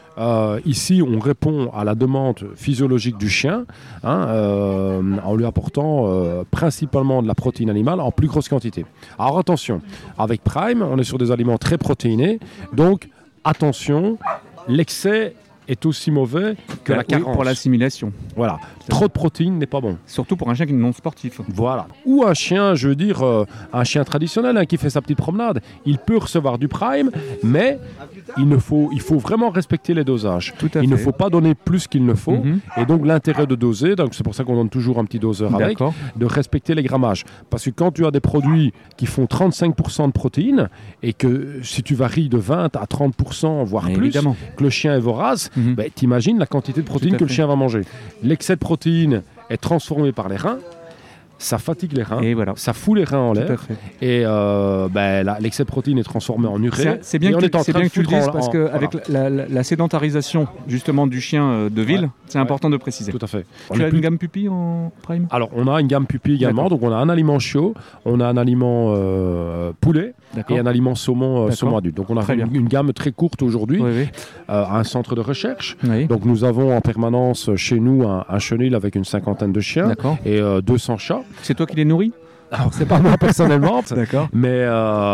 ici, on répond à la demande physiologique du chien en lui apportant principalement de la protéine animale en plus grosse quantité. Alors attention, avec Prime, on est sur des aliments très protéinés, donc attention, l'excès est aussi mauvais que la carence. Pour l'assimilation. Voilà. Trop de protéines n'est pas bon. Surtout pour un chien qui est non sportif. Voilà. Ou un chien, je veux dire, un chien traditionnel qui fait sa petite promenade. Il peut recevoir du Prime, mais il faut vraiment respecter les dosages. Tout à fait. Il ne faut pas donner plus qu'il ne faut. Et donc, l'intérêt de doser, donc c'est pour ça qu'on donne toujours un petit doseur avec, de respecter les grammages. Parce que quand tu as des produits qui font 35% de protéines, et que si tu varies de 20 à 30%, voire mais plus, évidemment. Que le chien est vorace, t'imagines la quantité de protéines que le chien va manger. L'excès de protéines est transformé par les reins ça fatigue les reins, et voilà, ça fout les reins en l'air, et l'excès de protéines est transformé en urée. C'est bien que tu le dises, parce qu'avec la sédentarisation justement du chien de ville, c'est important de préciser. Tout à fait. Tu as une gamme pupille en prime ? Alors on a une gamme pupille également, donc on a un aliment chiot, on a un aliment poulet et un aliment saumon adulte. Donc on a une gamme très courte aujourd'hui, à un centre de recherche. Donc nous avons en permanence chez nous un chenil avec une 50aine de chiens et 200 chats. C'est toi qui les nourris ? Alors, c'est pas moi personnellement, mais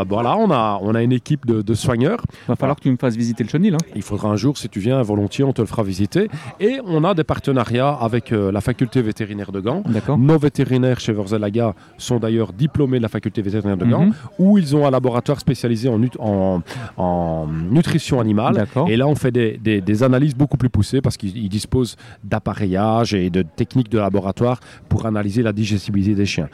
voilà, on a une équipe de soigneurs. Il va falloir que tu me fasses visiter le chenil. Hein. Il faudra un jour, si tu viens volontiers, on te le fera visiter. Et on a des partenariats avec la faculté vétérinaire de Gand. D'accord. Nos vétérinaires chez Versele-Laga sont d'ailleurs diplômés de la faculté vétérinaire de Gand, où ils ont un laboratoire spécialisé en nutrition animale. D'accord. Et là, on fait des analyses beaucoup plus poussées parce qu'ils disposent d'appareillages et de techniques de laboratoire pour analyser la digestibilité des chiens.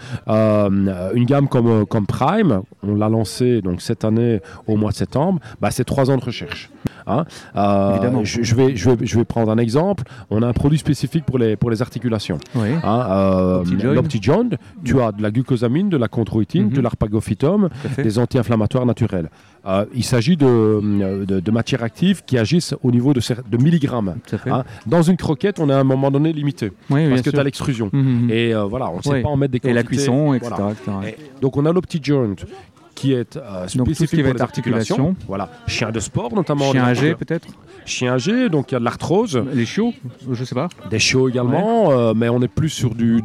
Une gamme comme Prime, on l'a lancée donc cette année au mois de septembre, c'est 3 ans de recherche. Hein. Je vais prendre un exemple. On a un produit spécifique pour les articulations. Oui. Hein, l'OptiDigest, tu as de la glucosamine, de la chondroïtine, de l'arpagophytome, des anti-inflammatoires naturels. Il s'agit de matières actives qui agissent au niveau de milligrammes. Hein. Dans une croquette, on est à un moment donné limité parce que tu as l'extrusion. Et voilà, on ne sait pas en mettre des quantités. Et la cuisson, etc. Voilà. Et donc on a l'OptiDigest qui est spécifique pour les articulations. Voilà. Chien de sport, notamment. Chien âgé, peut-être ? Chien âgé, donc il y a de l'arthrose. Les chiots, je ne sais pas. Des chiots également, mais on est plus sur du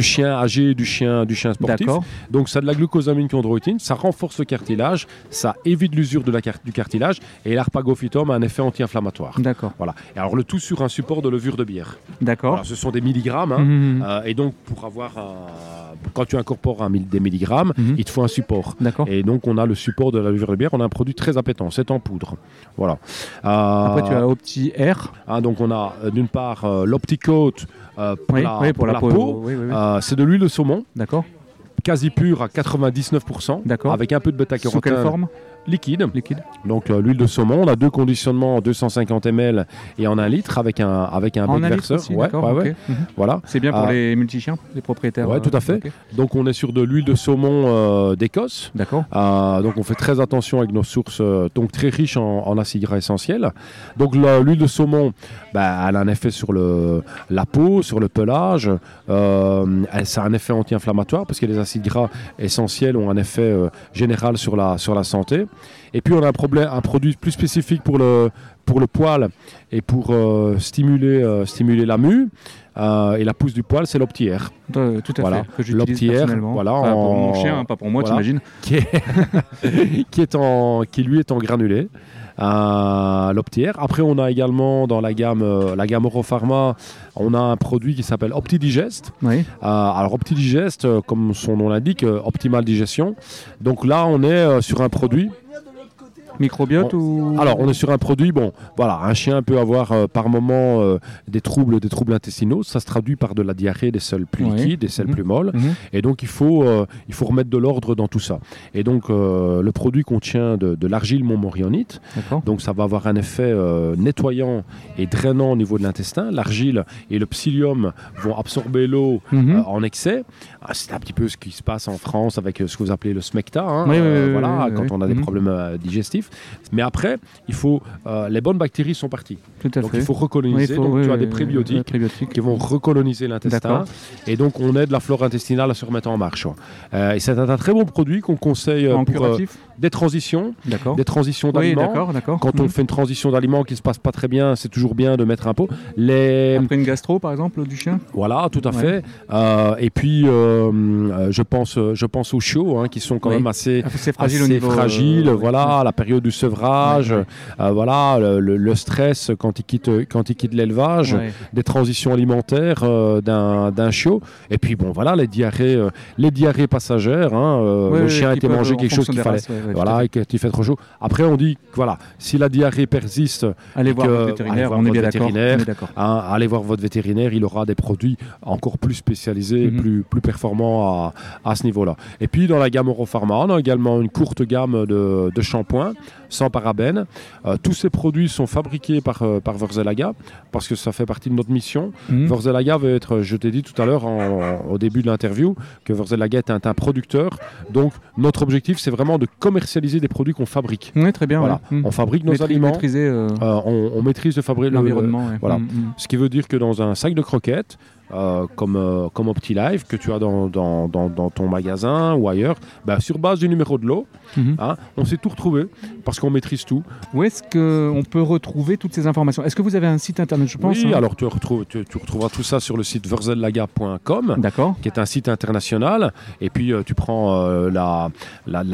chien âgé, du chien sportif. D'accord. Donc ça a de la glucosamine chondroïtine, ça renforce le cartilage, ça évite l'usure du cartilage, et l'arpagophytome a un effet anti-inflammatoire. D'accord. Voilà. Et alors le tout sur un support de levure de bière. D'accord. Alors, ce sont des milligrammes, hein, et donc pour avoir quand tu incorpores des milligrammes, il te faut un support. D'accord. Et donc on a le support de la levure de bière, on a un produit très appétant, c'est en poudre. Voilà. Après tu as OptiR. Hein, donc on a d'une part l'OptiCoat pour la peau. C'est de l'huile de saumon. D'accord. Quasi pure à 99%. D'accord. Avec un peu de bêta-carotène. Sous quelle forme ? Liquide. Donc l'huile de saumon, on a 2 conditionnements, 250 ml et en 1 litre avec un bec verseur. Voilà. C'est bien pour les multichiens, les propriétaires. Oui, tout à fait. Okay. Donc on est sur de l'huile de saumon d'Écosse. D'accord. Donc on fait très attention avec nos sources, donc très riches en acides gras essentiels. Donc l'huile de saumon, elle a un effet sur la peau, sur le pelage. Ça a un effet anti-inflammatoire parce que les acides gras essentiels ont un effet général sur la santé. Et puis on a un produit plus spécifique pour le poil et pour stimuler la mue et la pousse du poil, c'est l'OptiR. Tout à fait, que j'utilise personnellement. Voilà, pour mon chien, pas pour moi, t'imagines. Qui lui est en granulé. L'OptiR. Après, on a également dans la gamme Europharma, on a un produit qui s'appelle OptiDigest. Oui. Alors OptiDigest, comme son nom l'indique, optimale digestion. Donc là, on est sur un produit. Microbiote ou... Alors, on est sur un produit, un chien peut avoir par moment des troubles intestinaux, ça se traduit par de la diarrhée, des selles plus liquides, des selles plus molles, et donc il faut remettre de l'ordre dans tout ça. Et donc, le produit contient de l'argile montmorillonite, donc ça va avoir un effet nettoyant et drainant au niveau de l'intestin. L'argile et le psyllium vont absorber l'eau en excès. C'est un petit peu ce qui se passe en France avec ce que vous appelez le smecta, quand on a des problèmes digestifs. Mais après, il faut les bonnes bactéries sont parties. Tout à donc fait. Il faut recoloniser. Tu as des prébiotiques qui vont recoloniser l'intestin. D'accord. Et donc on aide la flore intestinale à se remettre en marche. Et c'est un très bon produit qu'on conseille pour des transitions d'aliments. D'accord. Quand on fait une transition d'aliments qui se passe pas très bien, c'est toujours bien de mettre un pot. Après une gastro par exemple du chien. Voilà, tout à fait. Et puis je pense aux chiots qui sont quand même assez fragiles. La période du sevrage, le stress quand il quitte l'élevage, des transitions alimentaires d'un chiot, et puis les diarrhées passagères. Le chien a été mangé quelque chose qu'il fallait, et qu'il fait trop chaud. Après on dit si la diarrhée persiste, allez voir votre vétérinaire. Allez voir votre vétérinaire, il aura des produits encore plus spécialisés, plus performants à ce niveau-là. Et puis dans la gamme Europharma, on a également une courte gamme de shampoings sans parabènes. Tous ces produits sont fabriqués par Versele-Laga parce que ça fait partie de notre mission. Versele-Laga veut être, je t'ai dit tout à l'heure au début de l'interview, que Versele-Laga est un producteur. Donc notre objectif, c'est vraiment de commercialiser des produits qu'on fabrique. Oui, très bien. Voilà. Ouais. On fabrique nos aliments. On maîtrise de fabriquer l'environnement. Voilà. Ce qui veut dire que dans un sac de croquettes, comme OptiLive que tu as dans ton magasin ou ailleurs, bah, sur base du numéro de l'eau, hein, on s'est tout retrouvé parce qu'on maîtrise tout. Où est-ce qu'on peut retrouver toutes ces informations? Est-ce que vous avez un site internet, je pense? Oui, hein. Alors tu retrouveras tout ça sur le site versele-laga.com, d'accord, qui est un site international. Et puis tu prends la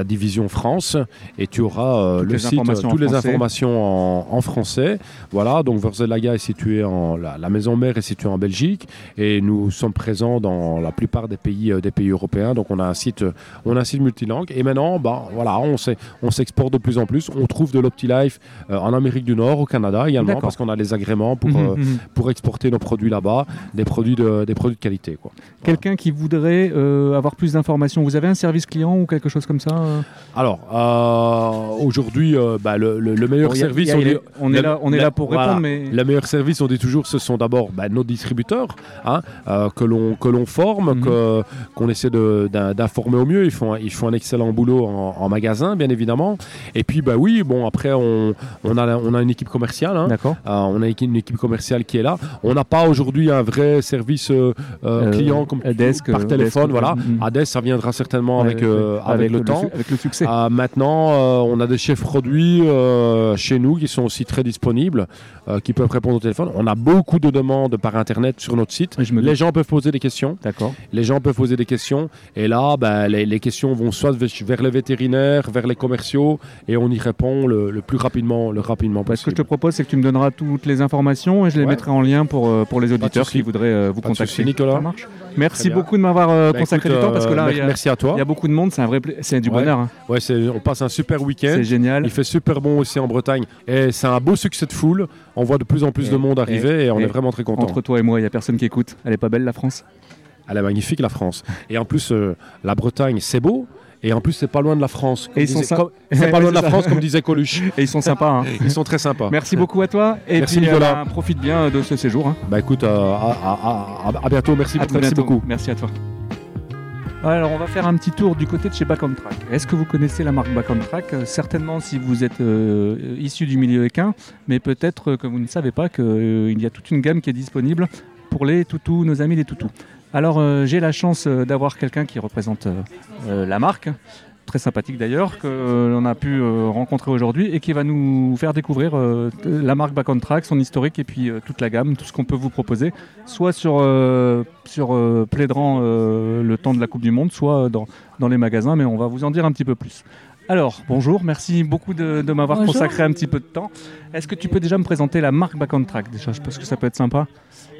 division France et tu auras le site, toutes les informations en français. Voilà, donc Versele-Laga est situé la maison mère est située en Belgique. Et nous sommes présents dans la plupart des pays européens. Donc on a un site multilingue. Et maintenant, bah, voilà, on s'exporte de plus en plus. On trouve de l'OptiLife en Amérique du Nord, au Canada également, d'accord, parce qu'on a les agréments pour exporter nos produits là-bas, des produits de qualité, quoi. Quelqu'un qui voudrait avoir plus d'informations, vous avez un service client ou quelque chose comme ça? Alors, aujourd'hui, bah, le meilleur service... On est là pour répondre, voilà, mais... Le meilleur service, on dit toujours, ce sont d'abord nos distributeurs, hein, que l'on forme, qu'on essaie d'informer au mieux. Ils font un excellent boulot en magasin, bien évidemment. Et puis, bah oui, bon, après, on a une équipe commerciale. Hein. D'accord. On a une équipe commerciale qui est là. On n'a pas aujourd'hui un vrai service client comme desk, par téléphone. Desk, voilà. ADES, ça viendra certainement avec le temps. Avec le succès. Maintenant, on a des chefs produits chez nous qui sont aussi très disponibles, qui peuvent répondre au téléphone. On a beaucoup de demandes par Internet sur notre site. Les gens peuvent poser des questions. D'accord. Les gens peuvent poser des questions. Et là, ben, les questions vont soit vers les vétérinaires, vers les commerciaux, et on y répond le plus rapidement, possible. Ce que je te propose, c'est que tu me donneras toutes les informations et je les mettrai en lien pour les auditeurs qui voudraient vous contacter. Soucis, Nicolas. Ça marche. Merci beaucoup de m'avoir consacré du temps, parce que là, merci à toi. Il y a beaucoup de monde, c'est un vrai c'est du bonheur. Hein. Ouais, on passe un super week-end. C'est génial. Il fait super bon aussi en Bretagne. Et c'est un beau succès de foule. On voit de plus en plus de monde arriver et on est vraiment très content. Entre toi et moi, il y a personne qui écoute. Elle est pas belle, la France? Elle est magnifique, la France. Et en plus, la Bretagne, c'est beau. Et en plus, c'est pas loin de la France. Et c'est pas loin de la France, comme disait Coluche. Et ils sont sympas. Hein. Ils sont très sympas. Merci beaucoup à toi. Et merci, puis, Nicolas. Profite bien de ce séjour. Hein. Bah écoute, à bientôt. Merci beaucoup. Merci à toi. Alors, on va faire un petit tour du côté de chez Back on Track. Est-ce que vous connaissez la marque Back on Track? Certainement si vous êtes issu du milieu équin, mais peut-être que vous ne savez pas qu'il y a toute une gamme qui est disponible pour les toutous, nos amis les toutous. Alors, j'ai la chance d'avoir quelqu'un qui représente la marque, très sympathique d'ailleurs, que l'on a pu rencontrer aujourd'hui et qui va nous faire découvrir la marque Back on Track, son historique et puis toute la gamme, tout ce qu'on peut vous proposer, soit sur Plédran le temps de la Coupe du Monde, soit dans les magasins, mais on va vous en dire un petit peu plus. Alors, bonjour, merci beaucoup de m'avoir consacré un petit peu de temps. Est-ce que tu peux déjà me présenter la marque Back on Track déjà? Je pense que ça peut être sympa.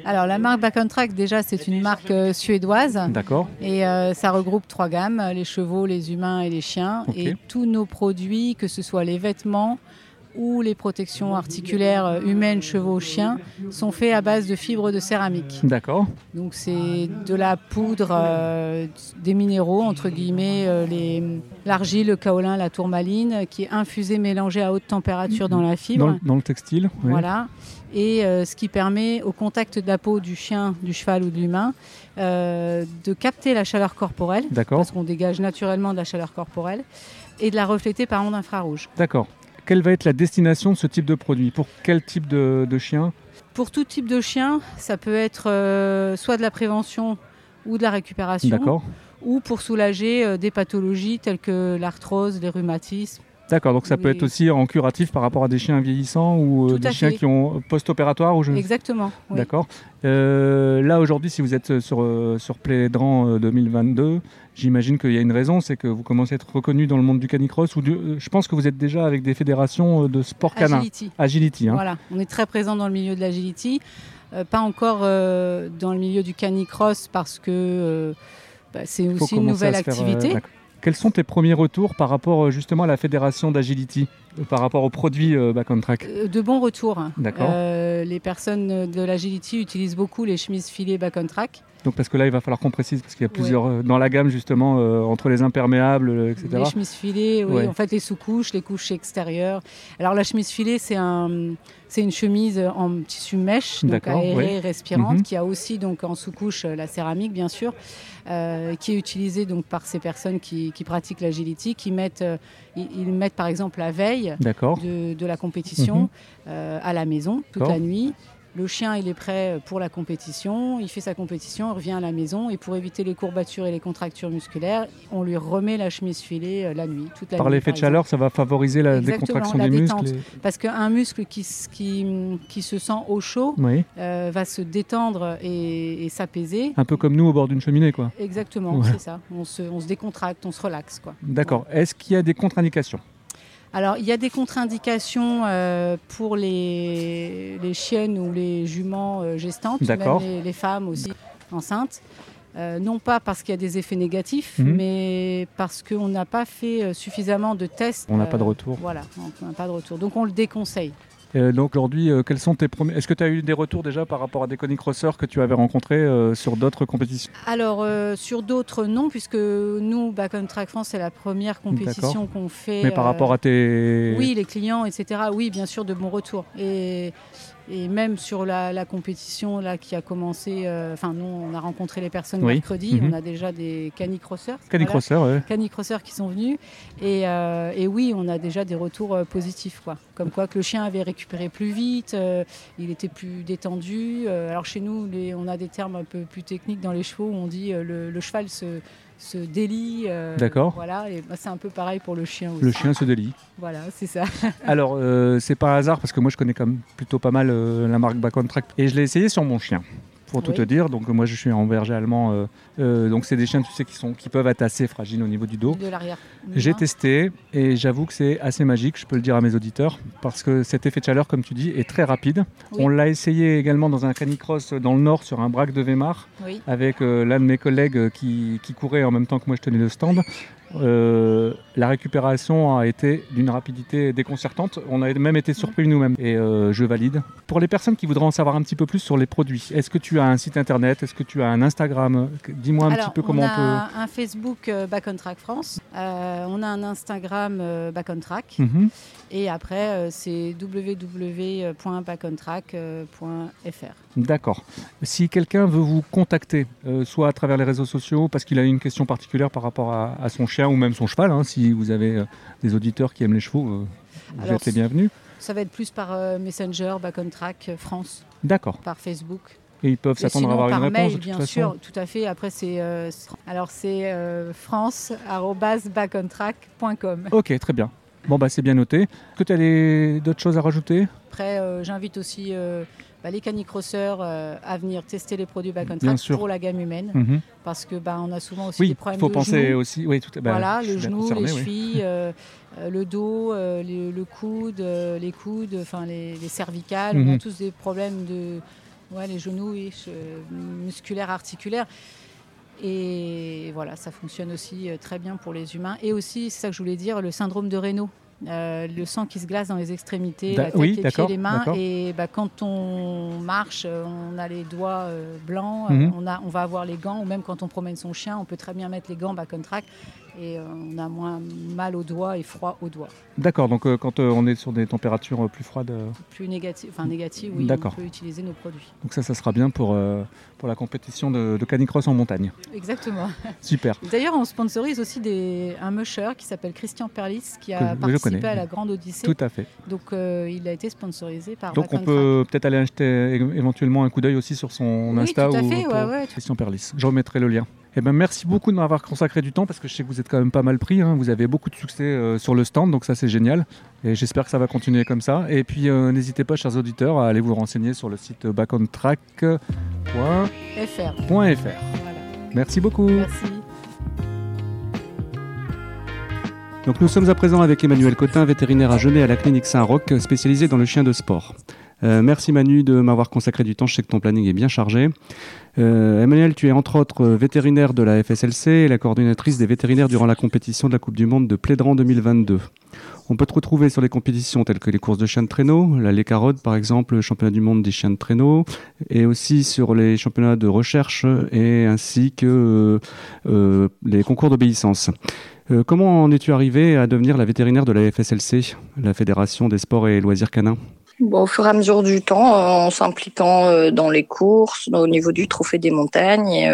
Alors, la marque Back on Track, déjà, c'est une marque suédoise. D'accord. Et ça regroupe trois gammes, les chevaux, les humains et les chiens. Okay. Et tous nos produits, que ce soit les vêtements ou les protections articulaires humaines, chevaux, chiens, sont faits à base de fibres de céramique. D'accord. Donc, c'est de la poudre, des minéraux, entre guillemets, l'argile, le kaolin, la tourmaline, qui est infusée, mélangée à haute température dans la fibre. Dans le textile. Oui. Voilà. Et ce qui permet au contact de la peau du chien, du cheval ou de l'humain de capter la chaleur corporelle. D'accord. Parce qu'on dégage naturellement de la chaleur corporelle et de la refléter par ondes infrarouges. D'accord. Quelle va être la destination de ce type de produit? Pour quel type de chien? Pour tout type de chien, ça peut être soit de la prévention ou de la récupération. D'accord. Ou pour soulager des pathologies telles que l'arthrose, les rhumatismes. D'accord, donc ça peut être aussi en curatif par rapport à des chiens vieillissants ou des chiens qui ont post-opératoire. Exactement. Oui. D'accord. Là, aujourd'hui, si vous êtes sur Plédran 2022, j'imagine qu'il y a une raison, c'est que vous commencez à être reconnu dans le monde du canicross. Je pense que vous êtes déjà avec des fédérations de sport canin. Agility. Hein. Voilà, on est très présent dans le milieu de l'agility. Pas encore dans le milieu du canicross parce que c'est aussi une nouvelle activité. Quels sont tes premiers retours par rapport justement à la fédération d'Agility par rapport aux produits Back on Track? De bons retours. D'accord. Les personnes de l'Agility utilisent beaucoup les chemises filées Back on Track. Donc parce que là, il va falloir qu'on précise, parce qu'il y a plusieurs... Dans la gamme, justement, entre les imperméables, etc. Les chemises filées, oui. Ouais. En fait, les sous-couches, les couches extérieures. Alors la chemise filée, c'est une chemise en tissu mèche, donc aérée, respirante, qui a aussi donc, en sous-couche la céramique, bien sûr, qui est utilisée donc, par ces personnes qui pratiquent l'agility, qui mettent, ils mettent par exemple la veille de la compétition à la maison, toute la nuit. Le chien, il est prêt pour la compétition, il fait sa compétition, il revient à la maison et pour éviter les courbatures et les contractures musculaires, on lui remet la chemise filée la nuit, toute la nuit. Par l'effet de chaleur, ça va favoriser la décontraction des muscles. Et... Parce qu'un muscle qui se sent au chaud va se détendre et s'apaiser. Un peu comme nous au bord d'une cheminée, quoi. Exactement, c'est ça. On se décontracte, on se relaxe, quoi. D'accord. Ouais. Est-ce qu'il y a des contre-indications ? Alors, il y a des contre-indications pour les chiennes ou les juments gestantes, même les femmes aussi enceintes. Non pas parce qu'il y a des effets négatifs, mais parce qu'on n'a pas fait suffisamment de tests. On n'a pas de retour. Voilà, on n'a pas de retour. Donc, on le déconseille. Donc aujourd'hui, quels sont tes premiers... Est-ce que tu as eu des retours déjà par rapport à des canicrosseurs que tu avais rencontrés sur d'autres compétitions? Alors sur d'autres, non, puisque nous, Back on Track France, c'est la première compétition qu'on fait. Mais par rapport à tes... Oui, les clients, etc. Oui, bien sûr, de bons retours. Et même sur la compétition là, qui a commencé... Enfin, nous, on a rencontré les personnes mercredi. On a déjà des canicrosseurs. Canicrosseurs, oui. Canicrosseurs qui sont venus. Et oui, on a déjà des retours positifs. Quoi. Comme quoi que le chien avait récupéré plus vite, il était plus détendu. Alors chez nous, on a des termes un peu plus techniques dans les chevaux où on dit le cheval se délie. Voilà, et c'est un peu pareil pour le chien aussi. Le chien se délie. Voilà, c'est ça. Alors, c'est pas un hasard parce que moi, je connais quand même plutôt pas mal la marque Back on Track et je l'ai essayé sur mon chien. Pour tout te dire, donc moi je suis en berger allemand, donc c'est des chiens tu sais, qui peuvent être assez fragiles au niveau du dos. De l'arrière. J'ai testé et j'avoue que c'est assez magique, je peux le dire à mes auditeurs, parce que cet effet de chaleur, comme tu dis, est très rapide. Oui. On l'a essayé également dans un canicross dans le nord sur un braque de Weimar, avec l'un de mes collègues qui courait en même temps que moi je tenais le stand. La récupération a été d'une rapidité déconcertante. On a même été surpris nous-mêmes. Et je valide. Pour les personnes qui voudraient en savoir un petit peu plus sur les produits, est-ce que tu as un site internet? Est-ce que tu as un Instagram? Dis-moi un petit peu comment on peut... Alors, on a un Facebook Back on Track France. On a un Instagram Back on Track. Et après, c'est www.backontrack.fr. D'accord. Si quelqu'un veut vous contacter, soit à travers les réseaux sociaux, parce qu'il a une question particulière par rapport à son chien ou même son cheval, si vous avez des auditeurs qui aiment les chevaux, vous êtes les bienvenus. Ça va être plus par Messenger, Back on Track France. D'accord. Par Facebook. Et ils peuvent s'attendre à avoir une réponse de toute façon. Bien sûr, tout à fait. Après, c'est france@backontrack.com. Ok, très bien. Bon, bah, c'est bien noté. Est-ce que tu as d'autres choses à rajouter? Après, j'invite aussi les canicrosseurs à venir tester les produits Back on Track pour la gamme humaine. Parce qu'on a souvent aussi des problèmes de genoux. Oui, il faut penser aussi. Oui, voilà, le genou, les chevilles, le dos, le coude, les coudes, les cervicales. On a tous des problèmes de... les genoux, musculaires, articulaires. Et voilà, ça fonctionne aussi très bien pour les humains. Et aussi, c'est ça que je voulais dire, le syndrome de Raynaud. Le sang qui se glace dans les extrémités, la tête, les pieds, les mains. Et quand on marche, on a les doigts blancs, on va avoir les gants. Ou même quand on promène son chien, on peut très bien mettre les gants Back on Track. Et on a moins mal aux doigts et froid aux doigts. D'accord, donc quand on est sur des températures plus froides... Plus négatives, on peut utiliser nos produits. Donc ça sera bien pour la compétition de canicross en montagne. Exactement. Super. D'ailleurs, on sponsorise aussi un musher qui s'appelle Christian Perlis, qui a participé à la Grande Odyssée. Tout à fait. Donc il a été sponsorisé par... Donc on peut peut-être aller acheter éventuellement un coup d'œil aussi sur son Insta. Tout à fait, Christian Perlis. Je remettrai le lien. Eh ben, merci beaucoup de m'avoir consacré du temps parce que je sais que vous êtes quand même pas mal pris. Vous avez beaucoup de succès sur le stand, donc ça c'est génial. Et j'espère que ça va continuer comme ça. Et puis n'hésitez pas, chers auditeurs, à aller vous renseigner sur le site backontrack.fr. Voilà. Merci beaucoup. Merci. Donc nous sommes à présent avec Emmanuelle Cottin, vétérinaire à Genêt à la clinique Saint-Roch, spécialisée dans le chien de sport. Merci Manu de m'avoir consacré du temps, je sais que ton planning est bien chargé. Emmanuelle, tu es entre autres vétérinaire de la FSLC et la coordinatrice des vétérinaires durant la compétition de la Coupe du Monde de Plédran 2022. On peut te retrouver sur les compétitions telles que les courses de chiens de traîneau, la Lécarode par exemple, le championnat du monde des chiens de traîneau, et aussi sur les championnats de recherche et ainsi que les concours d'obéissance. Comment en es-tu arrivée à devenir la vétérinaire de la FSLC, la Fédération des sports et loisirs canins ? Bon, au fur et à mesure du temps, en s'impliquant dans les courses, au niveau du trophée des montagnes,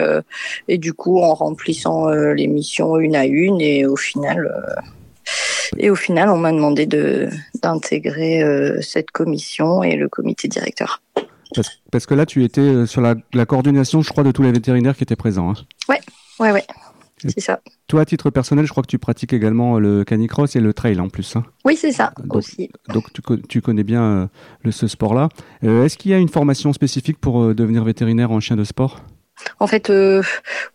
et du coup en remplissant les missions une à une, et au final on m'a demandé d'intégrer cette commission et le comité directeur. Parce que là tu étais sur la coordination, je crois, de tous les vétérinaires qui étaient présents. Hein. Ouais. C'est ça. Toi, à titre personnel, je crois que tu pratiques également le canicross et le trail en plus. Hein. Oui, c'est ça, donc, aussi. Donc, tu connais bien ce sport-là. Est-ce qu'il y a une formation spécifique pour devenir vétérinaire en chien de sport ? En fait,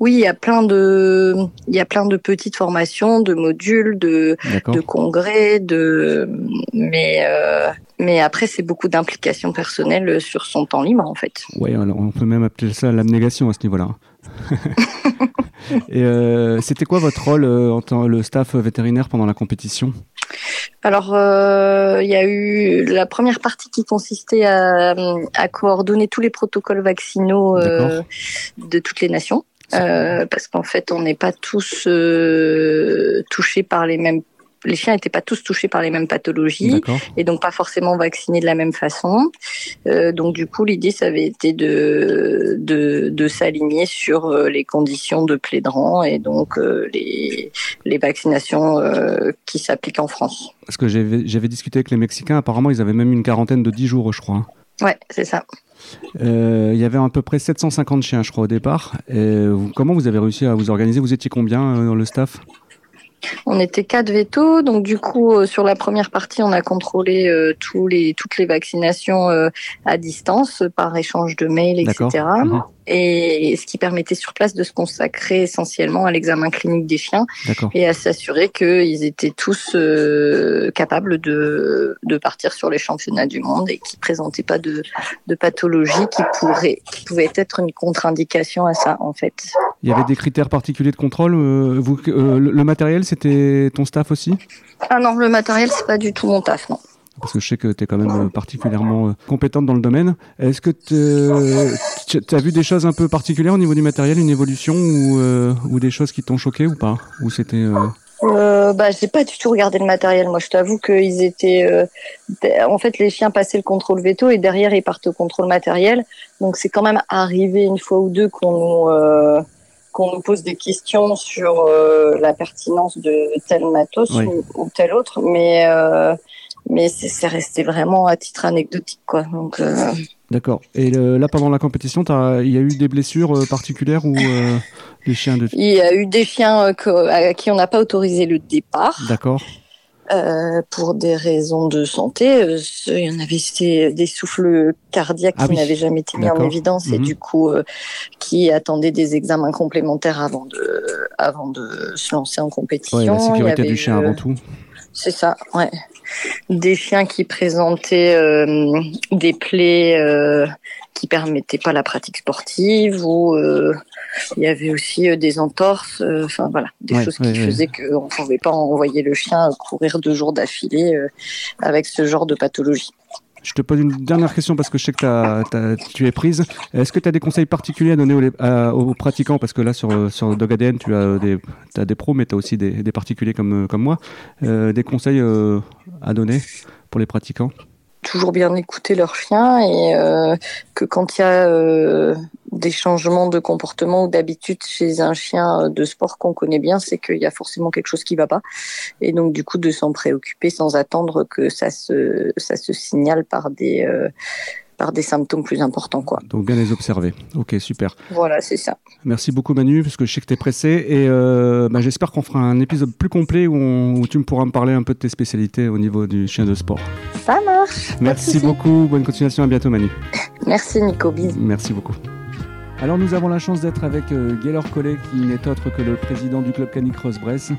oui, il y a plein de petites formations, de modules, de congrès, mais après c'est beaucoup d'implication personnelle sur son temps libre en fait. Oui, on peut même appeler ça l'abnégation à ce niveau-là. Et c'était quoi votre rôle en tant que staff vétérinaire pendant la compétition ? Alors, il y a eu la première partie qui consistait à coordonner tous les protocoles vaccinaux de toutes les nations, parce qu'en fait, on n'est pas tous touchés par les mêmes. Les chiens n'étaient pas tous touchés par les mêmes pathologies. D'accord. Et donc pas forcément vaccinés de la même façon. Donc du coup, l'idée, ça avait été de s'aligner sur les conditions de Plédran et donc les vaccinations qui s'appliquent en France. Parce que j'avais discuté avec les Mexicains, apparemment, ils avaient même une quarantaine de 10 jours, je crois. Ouais, c'est ça. Il y avait à peu près 750 chiens, je crois, au départ. Et comment vous avez réussi à vous organiser ? Vous étiez combien dans le staff ? On était 4 vétos, donc du coup sur la première partie on a contrôlé toutes les vaccinations à distance par échange de mails, etc. Mmh. Et ce qui permettait sur place de se consacrer essentiellement à l'examen clinique des chiens. D'accord. Et à s'assurer qu'ils étaient tous capables de partir sur les championnats du monde et qu'ils présentaient pas de pathologie qui pouvait être une contre-indication à ça en fait. Il y avait des critères particuliers de contrôle. Le matériel, c'était ton staff aussi ? Ah non, le matériel, c'est pas du tout mon taf, non. Parce que je sais que tu es quand même particulièrement compétente dans le domaine. Est-ce que tu as vu des choses un peu particulières au niveau du matériel, une évolution ou des choses qui t'ont choqué ou pas ? Ou c'était j'ai pas du tout regardé le matériel. Moi, je t'avoue qu'ils étaient. En fait, les chiens passaient le contrôle veto et derrière ils partent au contrôle matériel. Donc c'est quand même arrivé une fois ou deux qu'on nous pose des questions sur la pertinence de tel matos, oui, ou tel autre, mais c'est resté vraiment à titre anecdotique, quoi. Donc, D'accord. Et là, pendant la compétition, il y a eu des blessures particulières ou des chiens de... Il y a eu des chiens à qui on n'a pas autorisé le départ. D'accord. Pour des raisons de santé, il y en avait, c'était des souffles cardiaques qui n'avaient jamais été mis, d'accord, en évidence, et du coup qui attendaient des examens complémentaires avant de se lancer en compétition. Ouais, la sécurité du chien avant tout. C'est ça, ouais. Des chiens qui présentaient des plaies qui permettaient pas la pratique sportive, ou il y avait aussi des entorses, choses qui faisaient qu'on pouvait pas envoyer le chien courir 2 jours d'affilée avec ce genre de pathologie. Je te pose une dernière question parce que je sais que tu es prise. Est-ce que tu as des conseils particuliers à donner aux pratiquants ? Parce que là, sur Dog ADN, tu as des pros, mais tu as aussi des particuliers comme moi. Des conseils à donner pour les pratiquants ? Toujours bien écouter leur chien, et que quand il y a des changements de comportement ou d'habitude chez un chien de sport qu'on connaît bien, c'est qu'il y a forcément quelque chose qui va pas, et donc du coup de s'en préoccuper sans attendre que ça se signale par des symptômes plus importants, quoi. Donc bien les observer. Ok, super. Voilà, c'est ça. Merci beaucoup Manu, parce que je sais que tu es pressée, et j'espère qu'on fera un épisode plus complet où tu me pourras me parler un peu de tes spécialités au niveau du chien de sport. Ça marche. Merci beaucoup, bonne continuation, à bientôt Manu. Merci Nico, bisous. Merci beaucoup. Alors nous avons la chance d'être avec Gaylor Collet, qui n'est autre que le président du club Canicross Breizh.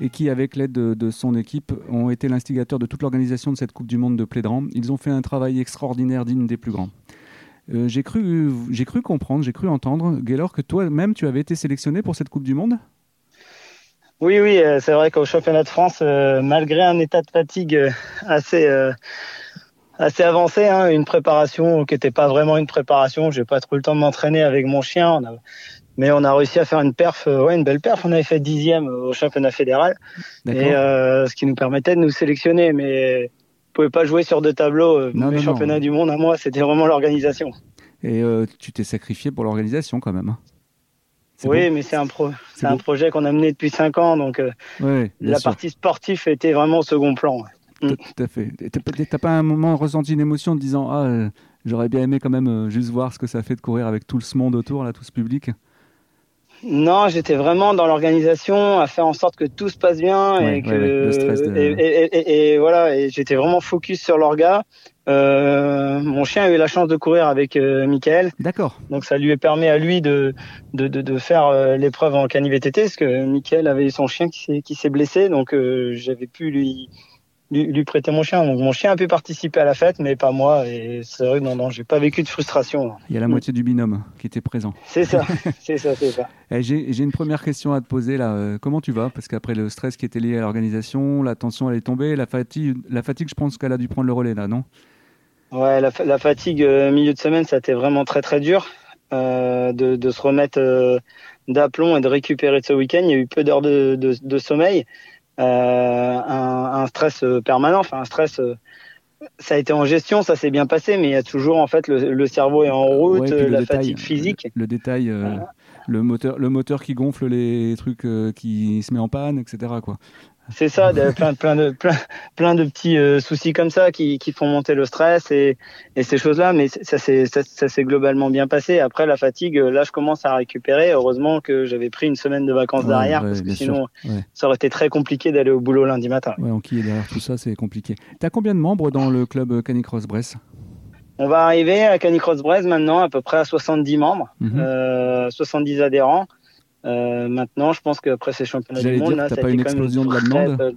et qui, avec l'aide de son équipe, ont été l'instigateur de toute l'organisation de cette Coupe du Monde de Plédran. Ils ont fait un travail extraordinaire, digne des plus grands. J'ai cru comprendre, j'ai cru entendre, Gaylor, que toi-même, tu avais été sélectionné pour cette Coupe du Monde ? Oui, c'est vrai qu'au championnat de France, malgré un état de fatigue assez avancé, hein, une préparation qui n'était pas vraiment une préparation, j'ai pas trop le temps de m'entraîner avec mon chien, mais on a réussi à faire une belle perf. On avait fait 10e au championnat fédéral, et ce qui nous permettait de nous sélectionner, mais on pouvait pas jouer sur deux tableaux. Championnats du monde, à moi, c'était vraiment l'organisation. Et tu t'es sacrifié pour l'organisation quand même. Oui, mais c'est un projet qu'on a mené depuis 5 ans, donc partie sportive était vraiment au second plan. Ouais. Tout à fait. T'as pas un moment ressenti une émotion en te disant « Ah, j'aurais bien aimé quand même juste voir ce que ça fait de courir avec tout ce monde autour, là, tout ce public ?» Non, j'étais vraiment dans l'organisation, à faire en sorte que tout se passe bien et j'étais vraiment focus sur l'orga. Mon chien a eu la chance de courir avec Michel. D'accord. Donc ça lui permet à lui de faire l'épreuve en cani-VTT, parce que Michel avait eu son chien qui s'est blessé, donc j'avais pu lui prêter mon chien. Donc mon chien a pu participer à la fête, mais pas moi. Et c'est vrai, non, j'ai pas vécu de frustration. Il y a la moitié du binôme qui était présent. C'est ça. J'ai une première question à te poser là. Comment tu vas ? Parce qu'après le stress qui était lié à l'organisation, la tension elle est tombée, la fatigue, je pense qu'elle a dû prendre le relais là, non ? Ouais, la fatigue milieu de semaine, ça a été vraiment très très dur de se remettre d'aplomb et de récupérer de ce week-end. Il y a eu peu d'heures de sommeil. Un stress permanent, enfin un stress. Ça a été en gestion, ça s'est bien passé, mais il y a toujours en fait le cerveau est en route, la fatigue physique. Le détail, le moteur qui gonfle, les trucs qui se met en panne, etc. quoi. C'est ça, plein de petits soucis comme ça qui font monter le stress et ces choses-là, mais ça s'est globalement bien passé. Après la fatigue, là je commence à récupérer. Heureusement que j'avais pris une semaine de vacances derrière, parce que sinon ça aurait été très compliqué d'aller au boulot lundi matin. Ouais, on qui est derrière tout ça, c'est compliqué. T'as combien de membres dans le club Canicross Breizh ? On va arriver à Canicross Breizh maintenant à peu près à 70 membres, 70 adhérents. Maintenant, je pense qu'après ces championnats du monde, là, ça a été une explosion de la demande.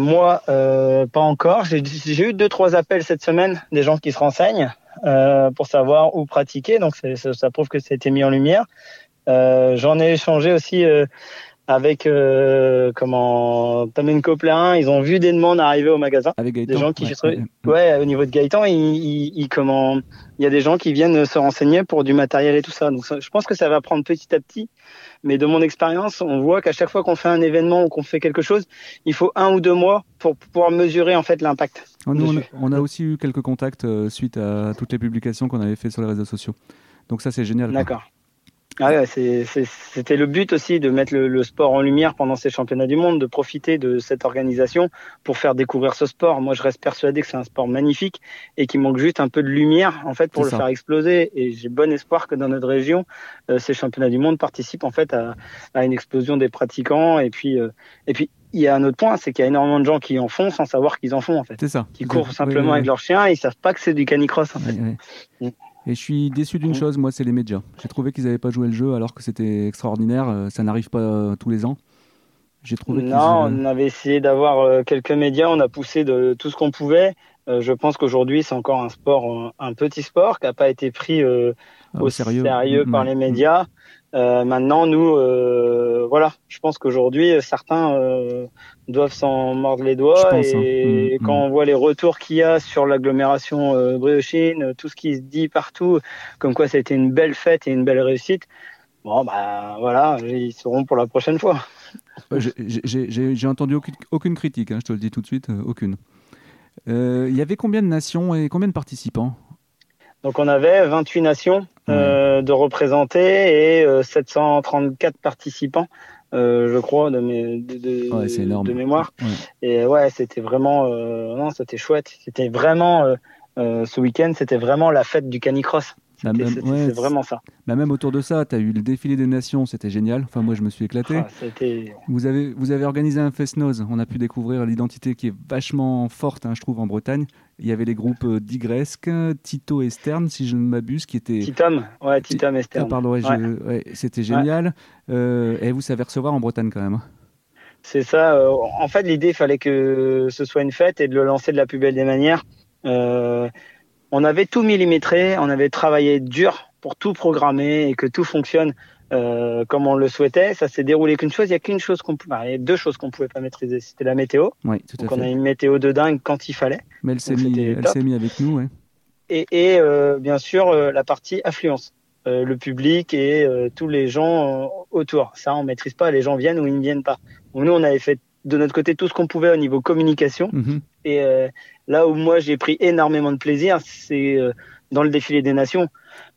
Moi, pas encore. J'ai eu 2-3 appels cette semaine des gens qui se renseignent pour savoir où pratiquer. Donc, ça prouve que ça a été mis en lumière. J'en ai échangé aussi avec Tom&co Plérin. Ils ont vu des demandes arriver au magasin. Avec Gaëtan, des gens qui au niveau de Gaëtan, il y a des gens qui viennent se renseigner pour du matériel et tout ça. Donc je pense que ça va prendre petit à petit, mais de mon expérience, on voit qu'à chaque fois qu'on fait un événement ou qu'on fait quelque chose, il faut 1 ou 2 mois pour pouvoir mesurer en fait l'impact. On a aussi eu quelques contacts suite à toutes les publications qu'on avait fait sur les réseaux sociaux. Donc ça c'est génial. D'accord. Ah ouais, c'était le but aussi de mettre le sport en lumière pendant ces championnats du monde, de profiter de cette organisation pour faire découvrir ce sport. Moi, je reste persuadé que c'est un sport magnifique et qu'il manque juste un peu de lumière en fait pour faire exploser. Et j'ai bon espoir que dans notre région, ces championnats du monde participent en fait à une explosion des pratiquants. Et puis, il y a un autre point, c'est qu'il y a énormément de gens qui en font sans savoir qu'ils en font en fait. C'est ça. Qui courent simplement avec leur chien, et ils savent pas que c'est du canicross en fait. Oui. Et je suis déçu d'une chose, moi, c'est les médias. J'ai trouvé qu'ils n'avaient pas joué le jeu alors que c'était extraordinaire. Ça n'arrive pas tous les ans. J'ai trouvé on avait essayé d'avoir quelques médias. On a poussé de tout ce qu'on pouvait. Je pense qu'aujourd'hui, c'est encore un sport, un petit sport qui n'a pas été pris au sérieux par les médias. Maintenant, nous, je pense qu'aujourd'hui, certains doivent s'en mordre les doigts. Quand on voit les retours qu'il y a sur l'agglomération Brieuchine, tout ce qui se dit partout, comme quoi ça a été une belle fête et une belle réussite, ils seront pour la prochaine fois. J'ai entendu aucune critique, hein, je te le dis tout de suite, aucune. Il y avait combien de nations et combien de participants ? Donc on avait 28 nations de représentées et 734 participants, je crois, de mémoire. Ouais. Et c'était vraiment, c'était chouette. C'était vraiment, ce week-end, c'était vraiment la fête du canicross. Bah c'est ouais, vraiment ça. Bah même autour de ça, tu as eu le défilé des nations, c'était génial. Enfin, moi, je me suis éclaté. Ah, vous avez organisé un Fest-Noz. On a pu découvrir l'identité qui est vachement forte, hein, je trouve, en Bretagne. Il y avait les groupes Digresque, Tito et Stern, si je ne m'abuse, qui étaient... Titom, ouais, Titom et Stern. Ah, pardon, ouais, ouais, c'était génial. Ouais. Et vous savez recevoir en Bretagne quand même. C'est ça. En fait, l'idée, il fallait que ce soit une fête et de le lancer de la plus belle des manières. On avait tout millimétré, on avait travaillé dur pour tout programmer et que tout fonctionne comme on le souhaitait. Ça s'est déroulé qu'une chose, il y a deux choses qu'on ne pouvait pas maîtriser, c'était la météo. Oui, tout à fait. Donc on a une météo de dingue quand il fallait. Mais elle s'est mise avec nous. Ouais. Et bien sûr, la partie affluence. Le public et tous les gens autour. Ça, on ne maîtrise pas, les gens viennent ou ils ne viennent pas. Donc, nous, on avait fait de notre côté tout ce qu'on pouvait au niveau communication. Mm-hmm. Et là où moi, j'ai pris énormément de plaisir, c'est dans le défilé des nations,